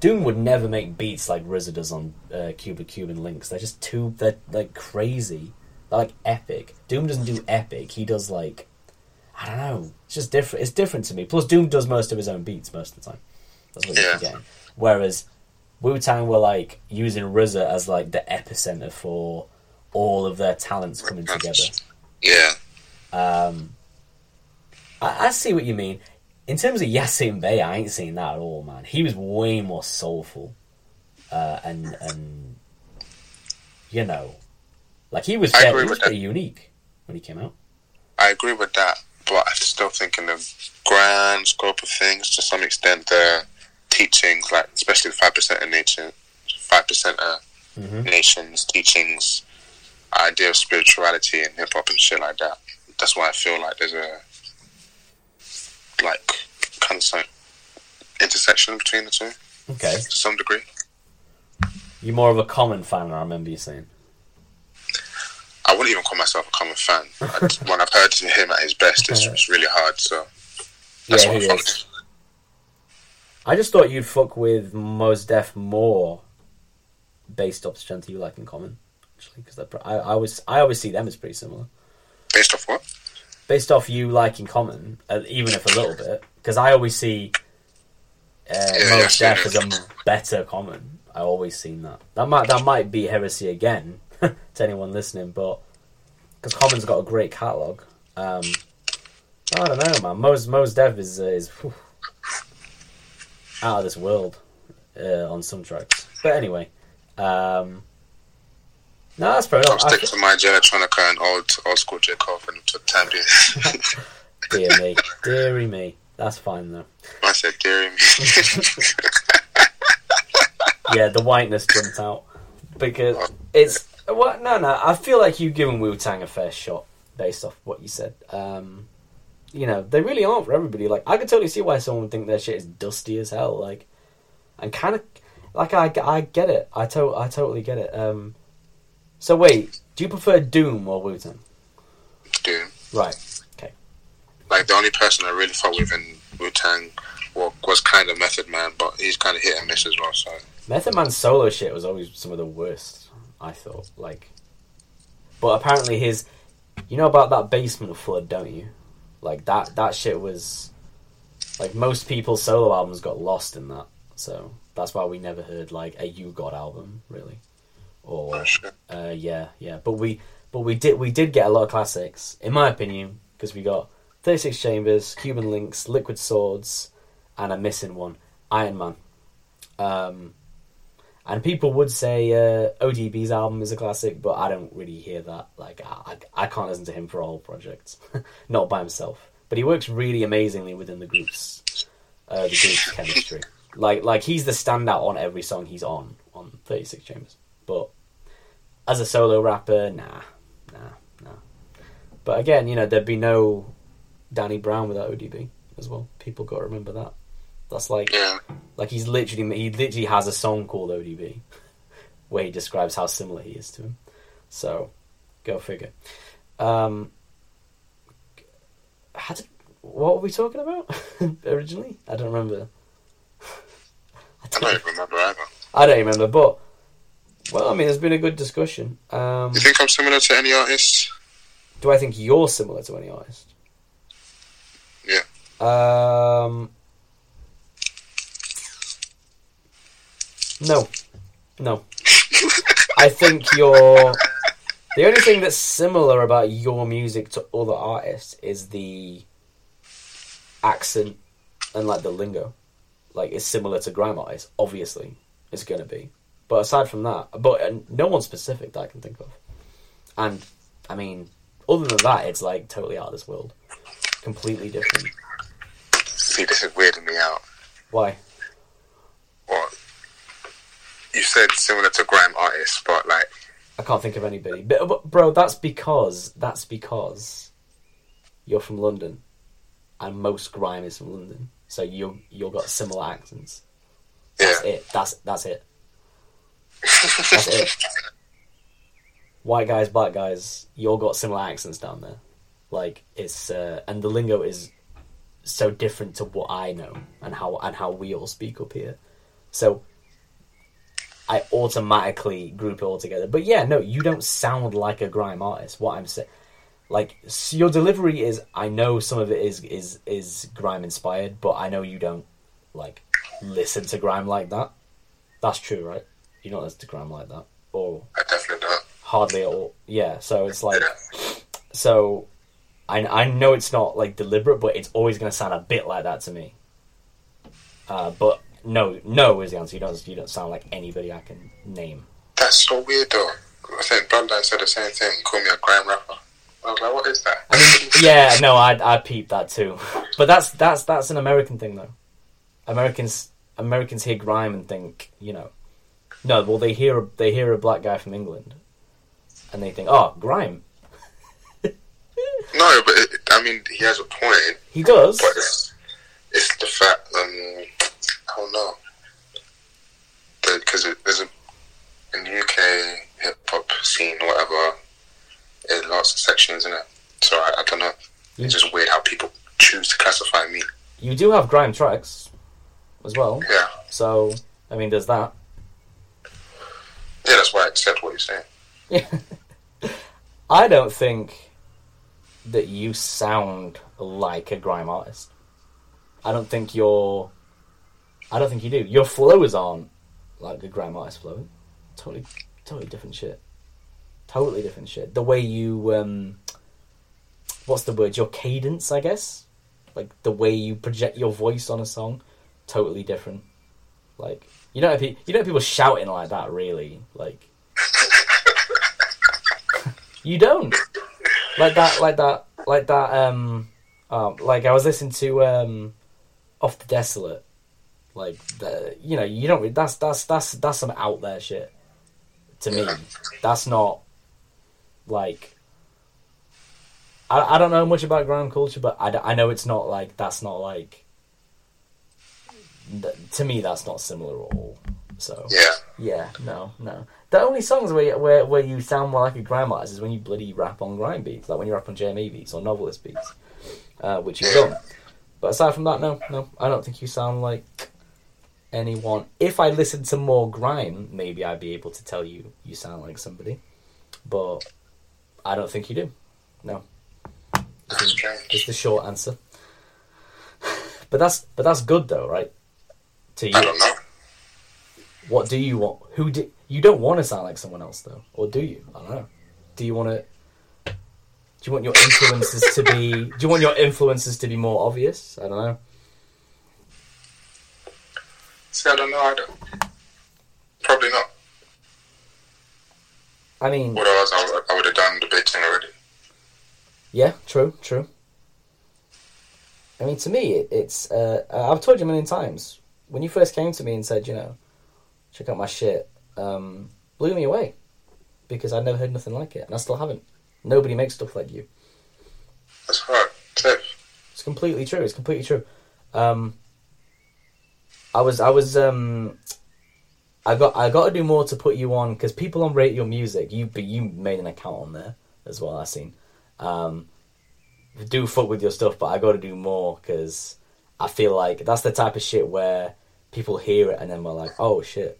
Doom would never make beats like RZA does on Cuban Links. They're just too, they're, like, crazy. They're, like, epic. Doom doesn't do epic. He does, like... I don't know. It's just different. It's different to me. Plus, Doom does most of his own beats most of the time. That's what he's getting. Whereas Wu-Tang were like using RZA as like the epicenter for all of their talents coming together. Yeah. I see what you mean. In terms of Yasin Bey, I ain't seen that at all, man. He was way more soulful, and you know, like he was pretty unique when he came out. I agree with that. But I still think in the grand scope of things, to some extent, the teachings, like especially the 5% of nations teachings, idea of spirituality and hip hop and shit like that. That's why I feel like there's a like kind of some intersection between the two. Okay. To some degree. You're more of a common fan, I remember you saying. I wouldn't even call myself a common fan. When I've heard him at his best, it's really hard, so... That's what I'm fucking. I just thought you'd fuck with Mos Def more based off the strength you like in common. actually, because I always see them as pretty similar. Based off what? Based off you liking Common, even if a little bit, because I always see Mos Def as a better Common. I always seen that. That might be heresy again to anyone listening, but because Common's got a great catalogue. I don't know, man. Mos Def is whew, out of this world on some tracks. But anyway, no, that's probably not. I'll stick to my J trying to cut an old school J Cole for the time being. Deary me. That's fine though. I said deary me. Yeah, the whiteness jumped out because it's what? No. I feel like you've given Wu Tang a fair shot based off what you said. You know, they really aren't for everybody. Like, I could totally see why someone would think their shit is dusty as hell. Like, and kind of like I get it. I totally get it. So wait, do you prefer Doom or Wu Tang? Doom. Right. Okay. Like the only person I really fought with in Wu Tang was kind of Method Man, but he's kind of hit and miss as well. So Method Man's solo shit was always some of the worst, I thought. Like, but apparently his, you know about that basement flood, don't you? Like that shit was, like most people's solo albums got lost in that. So that's why we never heard like a You God album really, or yeah. But we did get a lot of classics in my opinion because we got 36 Chambers, Cuban Links, Liquid Swords. And I'm missing one, Iron Man. And people would say ODB's album is a classic, but I don't really hear that. Like, I can't listen to him for a whole project, not by himself. But he works really amazingly within the group's chemistry. Like he's the standout on every song he's on 36 Chambers. But as a solo rapper, nah. But again, you know, there'd be no Danny Brown without ODB as well. People got to remember that. That's like, yeah. Like he literally has a song called ODB, where he describes how similar he is to him. So, go figure. What were we talking about originally? I don't remember. I don't remember either. I don't remember, but well, I mean, it's been a good discussion. Do you think I'm similar to any artist? Do I think you're similar to any artist? Yeah. No. I think you're... The only thing that's similar about your music to other artists is the accent and, like, the lingo. Like, it's similar to grime artists, obviously. It's going to be. But aside from that... But no one specific that I can think of. And, I mean, other than that, it's, like, totally out of this world. Completely different. See, this is weirding me out. Why? What? You said similar to grime artists, but like... I can't think of anybody. But bro, that's because you're from London, and most grime is from London. So you've got similar accents. That's it. That's it. That's it. White guys, black guys, you've got similar accents down there. Like, it's... and the lingo is so different to what I know, and how we all speak up here. So... I automatically group it all together. But yeah, no, you don't sound like a grime artist. What I'm saying, like, so your delivery is, I know some of it is grime inspired, but I know you don't, like, listen to grime like that. That's true, right? You don't listen to grime like that. Or I definitely don't. Hardly at all. Yeah, so it's like, so I know it's not, like, deliberate, but it's always going to sound a bit like that to me. But... No is the answer. You don't sound like anybody I can name. That's so weird, though. I think Bloodline said the same thing. Call me a grime rapper. I was like, what is that? I mean, yeah, no, I peeped that too. But that's an American thing, though. Americans hear grime and think, you know, no. Well, they hear a black guy from England, and they think, oh, grime. No, but I mean, he has a point. He does. But it's the fact. I don't know, because there's in the UK hip hop scene or whatever, there's lots of sections in it. So I don't know. It's just weird how people choose to classify me. You do have grime tracks as well. Yeah. So I mean, there's that. Yeah, that's why I accept what you're saying. I don't think that you sound like a grime artist. I don't think you do. Your flows aren't like a grime artist flow. Totally different shit. Totally different shit. The way you, what's the word? Your cadence, I guess. Like the way you project your voice on a song, totally different. Like you don't have people shouting like that, really. Like you don't like that. Like I was listening to Off the Desolate. Like the, you know, you don't. That's some out there shit. To me, that's not like. I don't know much about grime culture, but I know it's not like, that's not like, to me that's not similar at all. So yeah, no. The only songs where you sound more like a grime artist is when you bloody rap on grime beats, like when you rap on JME beats or Novelist beats, which you've done. But aside from that, no, I don't think you sound like anyone. If I listened to more grime, maybe I'd be able to tell you sound like somebody, but I don't think you do. No. It's the short answer, but that's good though, right? To you, I don't know. What do you want? You don't want to sound like someone else though, or do you? I don't know. Do you want your influences to be? Do you want your influences to be more obvious? I don't know. See, I don't know. I don't. Probably not. I mean, what else? I would have done the bitching already. Yeah, true. I mean, to me, it's I've told you a million times. When you first came to me and said, you know, check out my shit, blew me away. Because I'd never heard nothing like it, and I still haven't. Nobody makes stuff like you. That's hard. It's completely true, I got to do more to put you on, because people on Rate Your Music, you made an account on there as well, I've seen. Do fuck with your stuff, but I got to do more, because I feel like that's the type of shit where people hear it and then we're like, oh shit,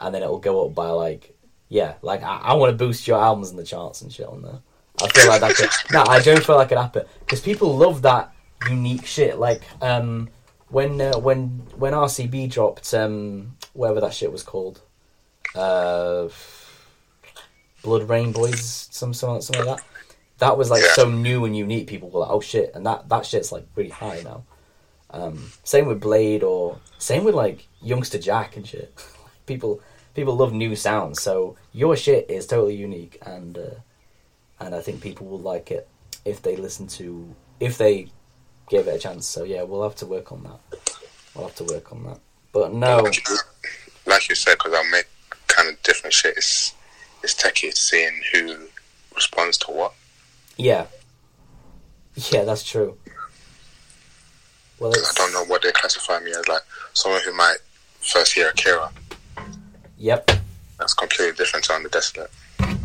and then it'll go up by like, yeah, like I want to boost your albums in the charts and shit on there. I feel like that could, no, I don't feel like it happened, because people love that unique shit. Like when RCB dropped whatever that shit was called, Blood Rain Boys, something like that. That was like so new and unique. People were like, "Oh shit!" and that shit's like really high now. Same with Blade, or same with like Youngster Jack and shit. People love new sounds, so your shit is totally unique, and I think people will like it if they give it a chance. So yeah, we'll have to work on that. But no, like you said, because I make kind of different shit. It's techie. It's seeing who responds to what. Yeah, that's true. Well, I don't know what they classify me as, like someone who might first hear Akira. Yep. That's completely different to On the Desolate.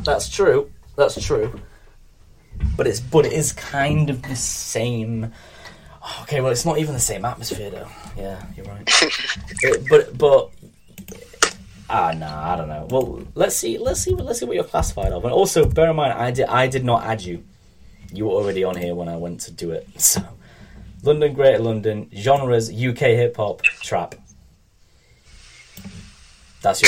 That's true. But it is kind of the same. Okay, well, it's not even the same atmosphere though. Yeah, you're right. I don't know. Well, let's see what you're classified of. And also, bear in mind, I did not add you. You were already on here when I went to do it. So, London, Greater London, genres, UK hip-hop, trap. That's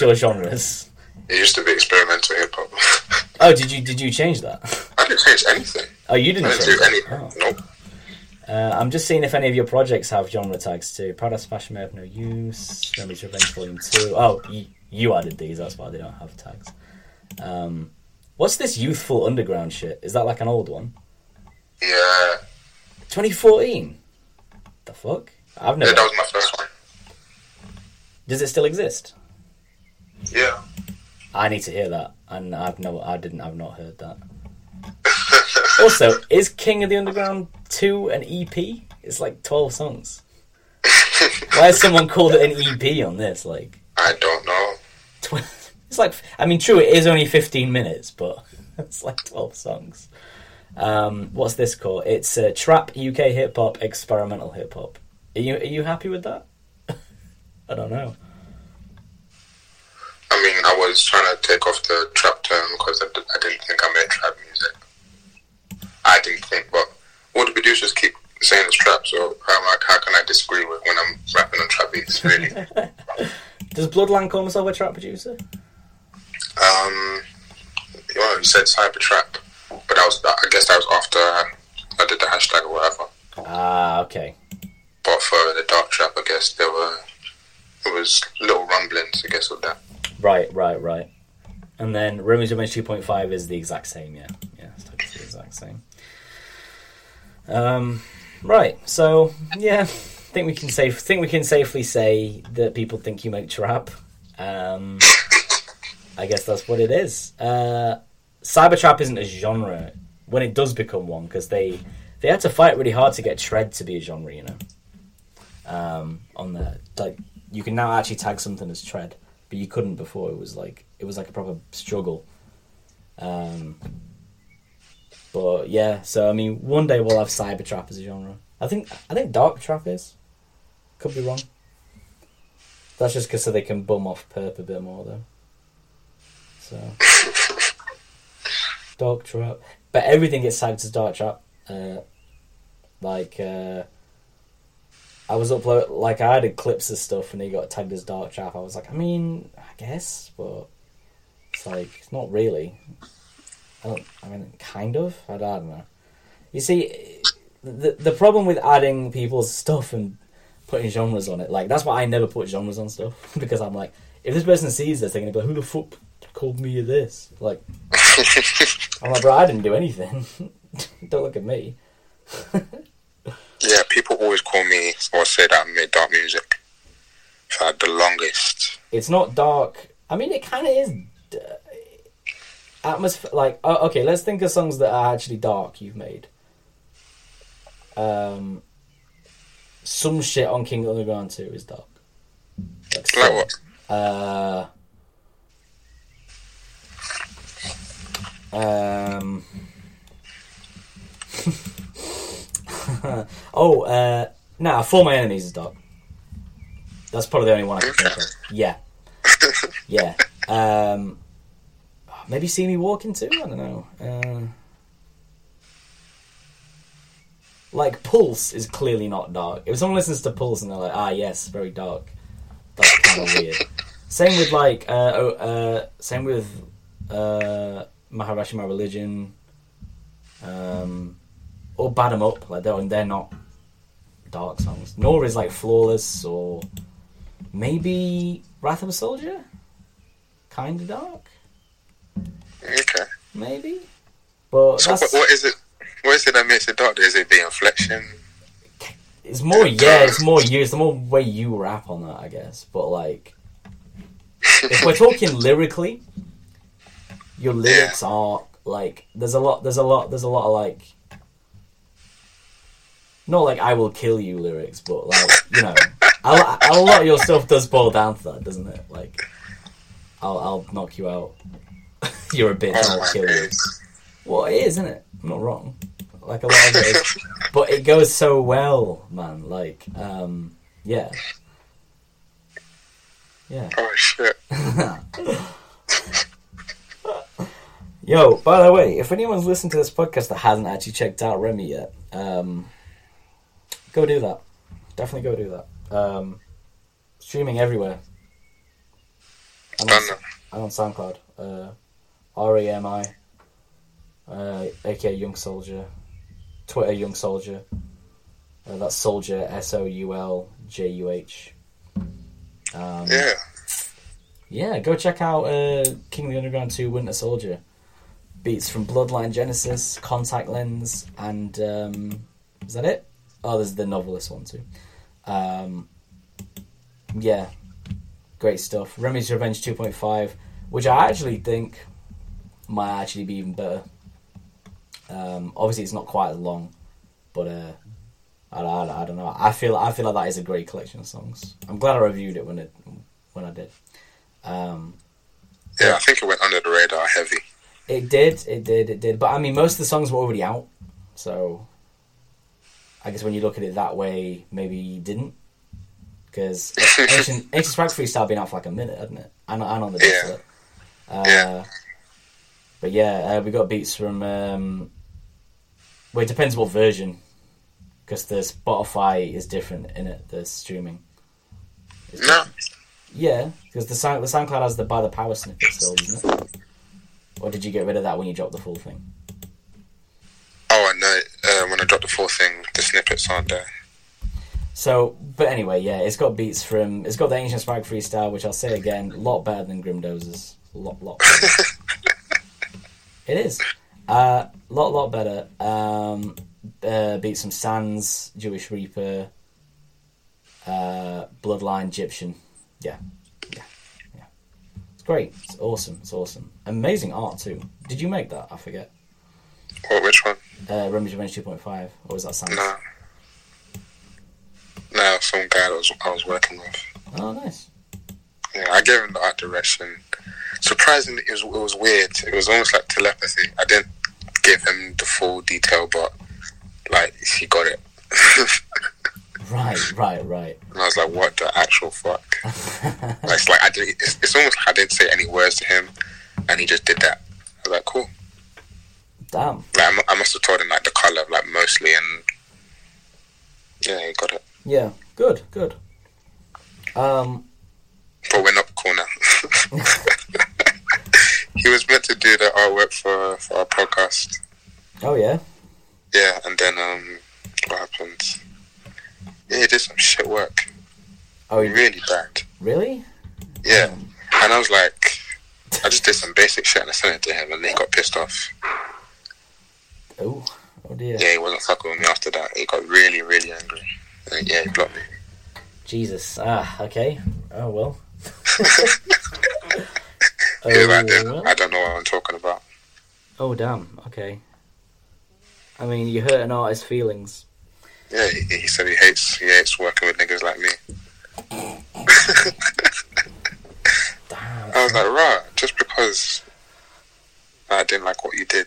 your genres. It used to be experimental hip-hop. Oh, did you change that? I didn't change anything. Oh, you didn't change anything? Oh. Nope. I'm just seeing if any of your projects have genre tags too. Paradise Fashion may have no use. Memories Revenge Volume 2. Oh, you added these, that's why they don't have tags. What's this youthful underground shit? Is that like an old one? Yeah. 2014? The fuck? I've never... Yeah, that was my first one. Does it still exist? Yeah. I need to hear that. And I've not heard that. Also, is King of the Underground 2 an EP? It's like 12 songs. Why has someone called it an EP on this? Like, I don't know. It's like, I mean, true, it is only 15 minutes, but it's like 12 songs. What's this called? It's trap, UK hip hop, experimental hip hop. Are you happy with that? I don't know. I mean, I was. was trying to take off the trap term because I didn't think I meant trap music. I didn't think, but all the producers keep saying it's trap, so how can I disagree with when I'm rapping on trap beats, really? Does Bloodline call himself a trap producer? You know, he said cyber trap, but I guess that was after I did the hashtag or whatever. Ah, okay. But for the dark trap, I guess there was little rumblings, I guess, of that. Right. And then Rumors of Image 2.5 is the exact same, yeah. Yeah, it's totally the exact same. Right, so yeah, I think we can safely say that people think you make trap. I guess that's what it is. Cybertrap isn't a genre when it does become one, because they had to fight really hard to get Tread to be a genre, you know. On the like, you can now actually tag something as Tread, but you couldn't before. It was like a proper struggle. But yeah, so I mean, one day we'll have cybertrap as a genre. I think dark trap is. Could be wrong. That's just because so they can bum off Purrp a bit more though. So dark trap, but everything gets tagged as dark trap. I was uploading, like I had clips of stuff and they got tagged as dark trap. I was like, I mean, I guess, but it's like it's not really. I mean, kind of. I don't know. You see, the problem with adding people's stuff and putting genres on it, like that's why I never put genres on stuff, because I'm like, if this person sees this, they're gonna be like, who the fuck called me this? Like, I'm like, bro, I didn't do anything. Don't look at me. Yeah, people always call me or say that I made dark music for like, the longest. It's not dark. I mean, it kind of is. Atmosphere, like, okay, let's think of songs that are actually dark you've made. Some shit on King Underground 2 is dark. Like what? For My Enemies is dark. That's probably the only one I can think of. Yeah. Yeah. Maybe See Me Walking Too? I don't know. Pulse is clearly not dark. If someone listens to Pulse and they're like, ah, yes, very dark. That's kind of weird. Same with, Maharashi My Religion. Or Bad 'Em Up. Like, they're not dark songs. Nor is, Flawless or maybe Wrath of a Soldier? Kind of dark. Okay. Maybe. But so what is it that makes it dark? Is it the inflection? It's more you. It's the more way you rap on that, I guess. But if we're talking lyrically, your lyrics are there's a lot of not I will kill you lyrics, but a lot of your stuff does boil down to that, doesn't it? Like I'll knock you out. You're a bitch. Oh, I'll kill you. Well, it is, isn't it? I'm not wrong. Like a lot of it is, but it goes so well, man. Yeah. Oh shit. Yo, by the way, if anyone's listened to this podcast that hasn't actually checked out Remy yet, go do that. Definitely go do that. Streaming everywhere. I'm on SoundCloud. REMI, aka Young Soldier, Twitter Young Soldier. That's Soldier, SOULJUH. Yeah. Yeah, go check out King of the Underground 2 Winter Soldier. Beats from Bloodline, Genesis, Contact Lens, and is that it? Oh, there's the Novelist one too. Yeah, great stuff. Remy's Revenge 2.5, which I actually think might actually be even better. Obviously, it's not quite as long, but I don't know. I feel like that is a great collection of songs. I'm glad I reviewed it when I did. I think it went under the radar heavy. It did. But I mean, most of the songs were already out, so I guess when you look at it that way, maybe you didn't. Because Ancient Swag Freestyle been out for a minute, hadn't it? And on the disc. But yeah, we got beats from... well, it depends what version, because the Spotify is different in it. The streaming. No. Yeah, because the SoundCloud has the by the power snippet still, doesn't it? Or did you get rid of that when you dropped the full thing? Oh, no. When I dropped the full thing, the snippets aren't there. So, but anyway, yeah, it's got beats from... It's got the Ancient Swag freestyle, which I'll say again, a lot better than Grimdozer's. Lot better. It is. Lot better. Beats from Sans, Jewish Reaper, Bloodline, Egyptian. Yeah. It's great. It's awesome. Amazing art, too. Did you make that? I forget. What, which one? Remedy Revenge 2.5. Or was that Sans? No, some guy that I was working with. Oh, nice. Yeah, I gave him the art direction. Surprisingly, it was weird. It was almost like telepathy. I didn't give him the full detail, but, like, he got it. Right. And I was like, what the actual fuck? It's like it's almost like I didn't say any words to him, and he just did that. I was like, cool. Damn. Like, I must have told him, like, the colour, like, mostly, and, yeah, he got it. Yeah, good. But we're not cool now. He was meant to do the artwork for our podcast. Oh, yeah? Yeah, and then, what happened? Yeah, he did some shit work. Oh, really bad. Really? Yeah. And I was like, I just did some basic shit and I sent it to him, and he got pissed off. Oh dear. Yeah, he wasn't fucking with me after that. He got really, really angry. And yeah, he blocked me. Jesus. Okay. Oh, well. I don't know what I'm talking about. Oh, damn. Okay. I mean, you hurt an artist's feelings. Yeah, he said he hates working with niggas like me. Damn. I was like, right, just because I didn't like what you did.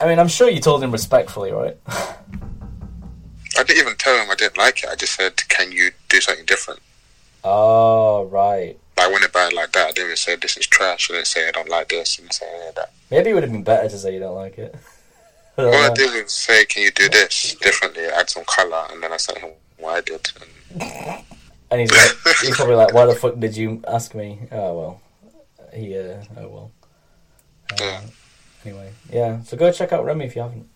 I mean, I'm sure you told him respectfully, right? I didn't even tell him I didn't like it. I just said, can you do something different? Oh, right. I went about it like that. I didn't even say, this is trash. I didn't say, I don't like this. I didn't say any of that. Maybe it would have been better to say you don't like it. Well, I didn't say, can you do this differently? Add some colour, and then I sent him what I did. And he's like, he's probably like, why the fuck did you ask me? Oh, well. Yeah. Anyway, yeah. So go check out Remy if you haven't.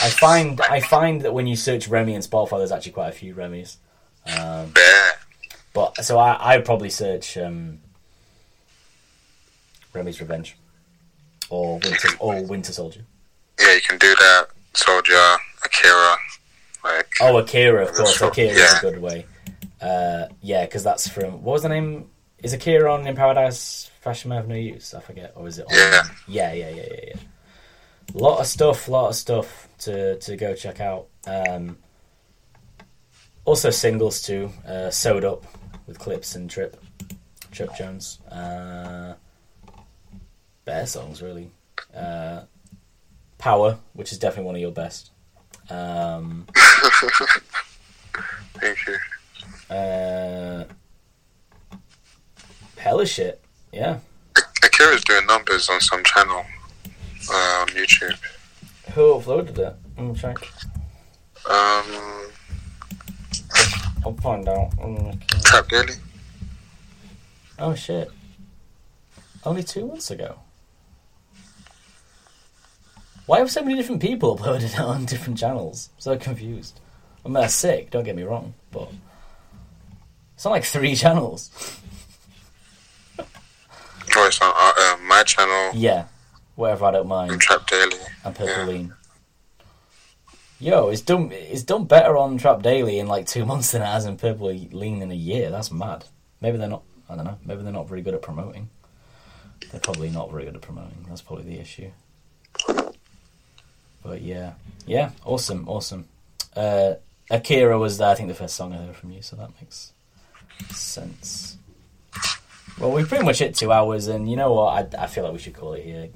I find that when you search Remy and Spotify, there's actually quite a few Remy's. But so I probably search Remy's Revenge. Or Winter Soldier. Yeah, you can do that. Soldier, Akira. Akira, of course. Akira is a good way. Yeah, because that's from... What was the name? Is Akira on In Paradise Fashion Man of No Use? I forget. Or is it on... Yeah. Lot of stuff to go check out. Also singles too. Sewed Up with clips and Trip Jones. Bare songs, really. Power, which is definitely one of your best. Thank you. Hella shit, yeah. Akira's doing numbers on some channel on YouTube. Who uploaded it? I'm trying. I'll find out. Trap Daily. Oh shit! Only 2 months ago. Why have so many different people uploaded it on different channels? I'm so confused. I mean, that's sick, don't get me wrong, but... It's not like three channels. Oh, it's on my channel. Yeah, whatever I don't mind. And Trap Daily. And Purple Lean. Yo, it's done better on Trap Daily in like 2 months than it has in Purple Lean in a year. That's mad. Maybe they're not, I don't know, maybe they're not very good at promoting. They're probably not very good at promoting. That's probably the issue. But yeah, awesome. Akira was, I think, the first song I heard from you, so that makes sense. Well, we've pretty much hit 2 hours, and you know what? I feel like we should call it here,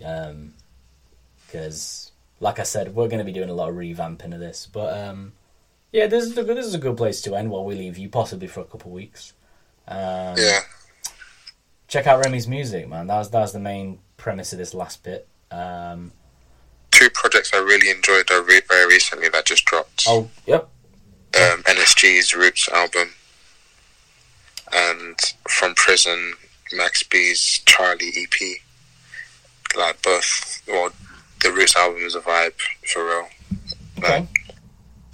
because, like I said, we're going to be doing a lot of revamping of this. But yeah, this is a good place to end while we leave you, possibly for a couple of weeks. Yeah. check out Remy's music, man. That was the main premise of this last bit. Two projects I really enjoyed very recently that just dropped. Oh, yep. NSG's Roots album, and From Prison, Max B's Charlie EP. Like both, well, the Roots album is a vibe for real. Okay.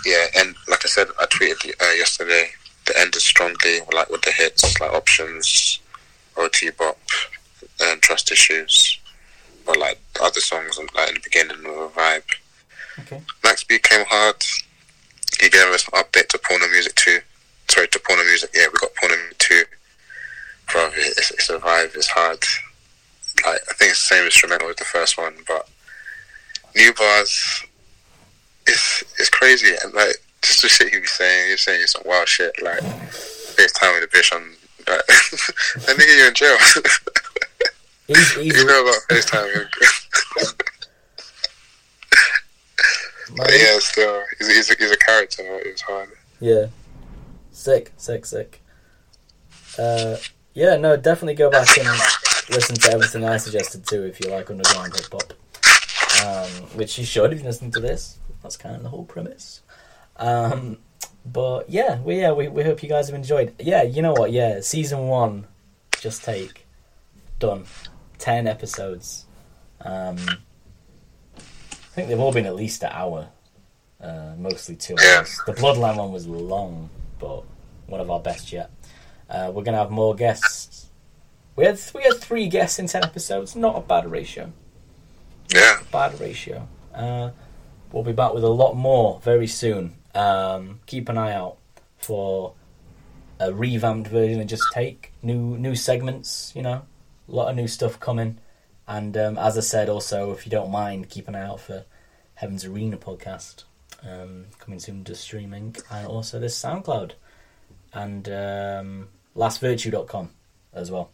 Yeah, and like I said, I tweeted yesterday. They ended strongly, like with the hits, like Options, OT Bop, and Trust Issues, but like other songs, like in the beginning with a vibe. Okay. Max B came hard. He gave us an update to Porno Music 2. Sorry, to Porno Music. Yeah, we got Porno Music 2. Probably it's a vibe. It's hard. Like I think it's the same instrumental as the first one, but new bars. It's crazy, and like just the shit he was saying. He was saying some wild shit, like FaceTime with a bitch on. Like, I think you're in jail. You know about FaceTime. But yeah, still, he's a character. It was hard. Yeah, sick. Yeah, no, definitely go back and listen to everything I suggested too, if you like underground hip hop. Which you should if you listen to this. That's kind of the whole premise. But yeah, we hope you guys have enjoyed. Yeah, you know what? Yeah, season 1, Just Take, done. 10 episodes. I think they've all been at least an hour, mostly 2 hours. The Bloodline one was long, but one of our best yet. We're gonna have more guests. We had 3 guests in 10 episodes. Not a bad ratio. Yeah. Bad ratio. We'll be back with a lot more very soon. Keep an eye out for a revamped version of Just Take. New segments, you know. A lot of new stuff coming. And as I said, also, if you don't mind, keep an eye out for Heaven's Arena podcast. Coming soon to streaming. And also there's SoundCloud. And lastvirtue.com as well.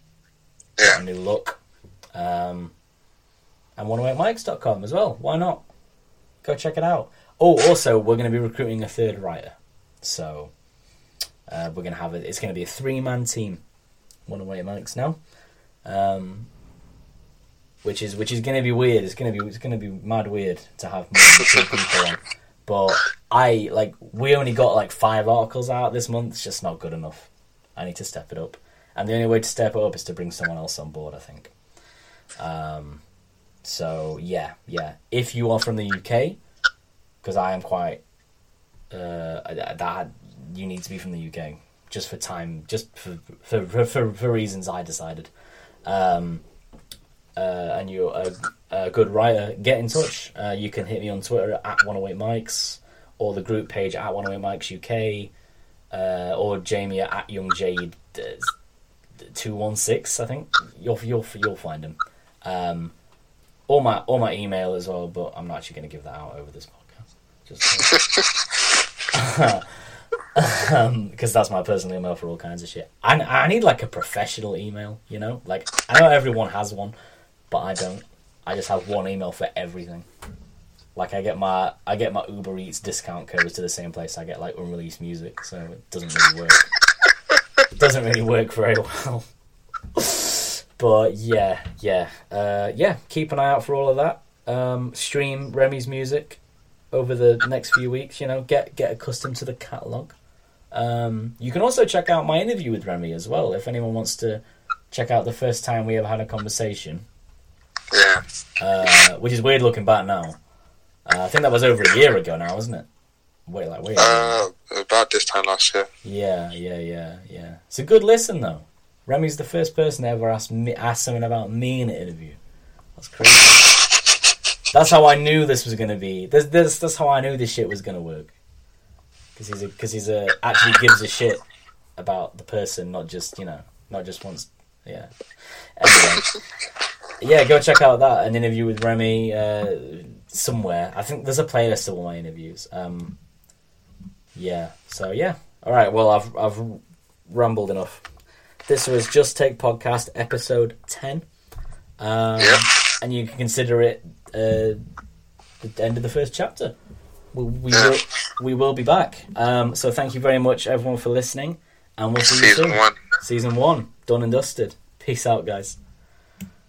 Yeah. A new look. And 108mics.com as well. Why not? Go check it out. Oh, also, we're going to be recruiting a 3rd writer. So, we're going to have it's going to be a 3-man team. 108 mics now. Which is going to be weird. It's going to be mad weird to have more than 2 people on. But we only got 5 articles out this month. It's just not good enough. I need to step it up. And the only way to step it up is to bring someone else on board, I think. So, yeah. If you are from the UK, because I am quite... you need to be from the UK, just for time, just for reasons I decided. And you're a good writer, get in touch. You can hit me on Twitter at 108mics, or the group page at 108mics UK, or Jamie at YoungJade216, I think. You'll find him. All my email as well, but I'm not actually going to give that out over this podcast. Just because that's my personal email for all kinds of shit. I need a professional email, you know? I know everyone has one, but I don't. I just have one email for everything. I get my Uber Eats discount codes to the same place I get unreleased music, so it doesn't really work. It doesn't really work very well. But yeah. Keep an eye out for all of that. Stream Remy's music over the next few weeks. You know, get accustomed to the catalog. You can also check out my interview with Remy as well. If anyone wants to check out the first time we ever had a conversation, which is weird looking back now. I think that was over a year ago now, wasn't it? Wait. About this time last year. Yeah. It's a good listen though. Remy's the first person to ever ask someone about me in an interview. That's crazy. That's how I knew this was going to be. That's how I knew this shit was going to work. Because he's actually gives a shit about the person, not just wants... Yeah. Anyway. Yeah, go check out that, an interview with Remy somewhere. I think there's a playlist of all my interviews. Yeah. So, yeah. All right, well, I've rumbled enough. This was Just Take Podcast episode 10. And you can consider it the end of the first chapter. We will be back. So thank you very much, everyone, for listening. And we'll see you soon. Season 1. Done and dusted. Peace. Peace out, guys.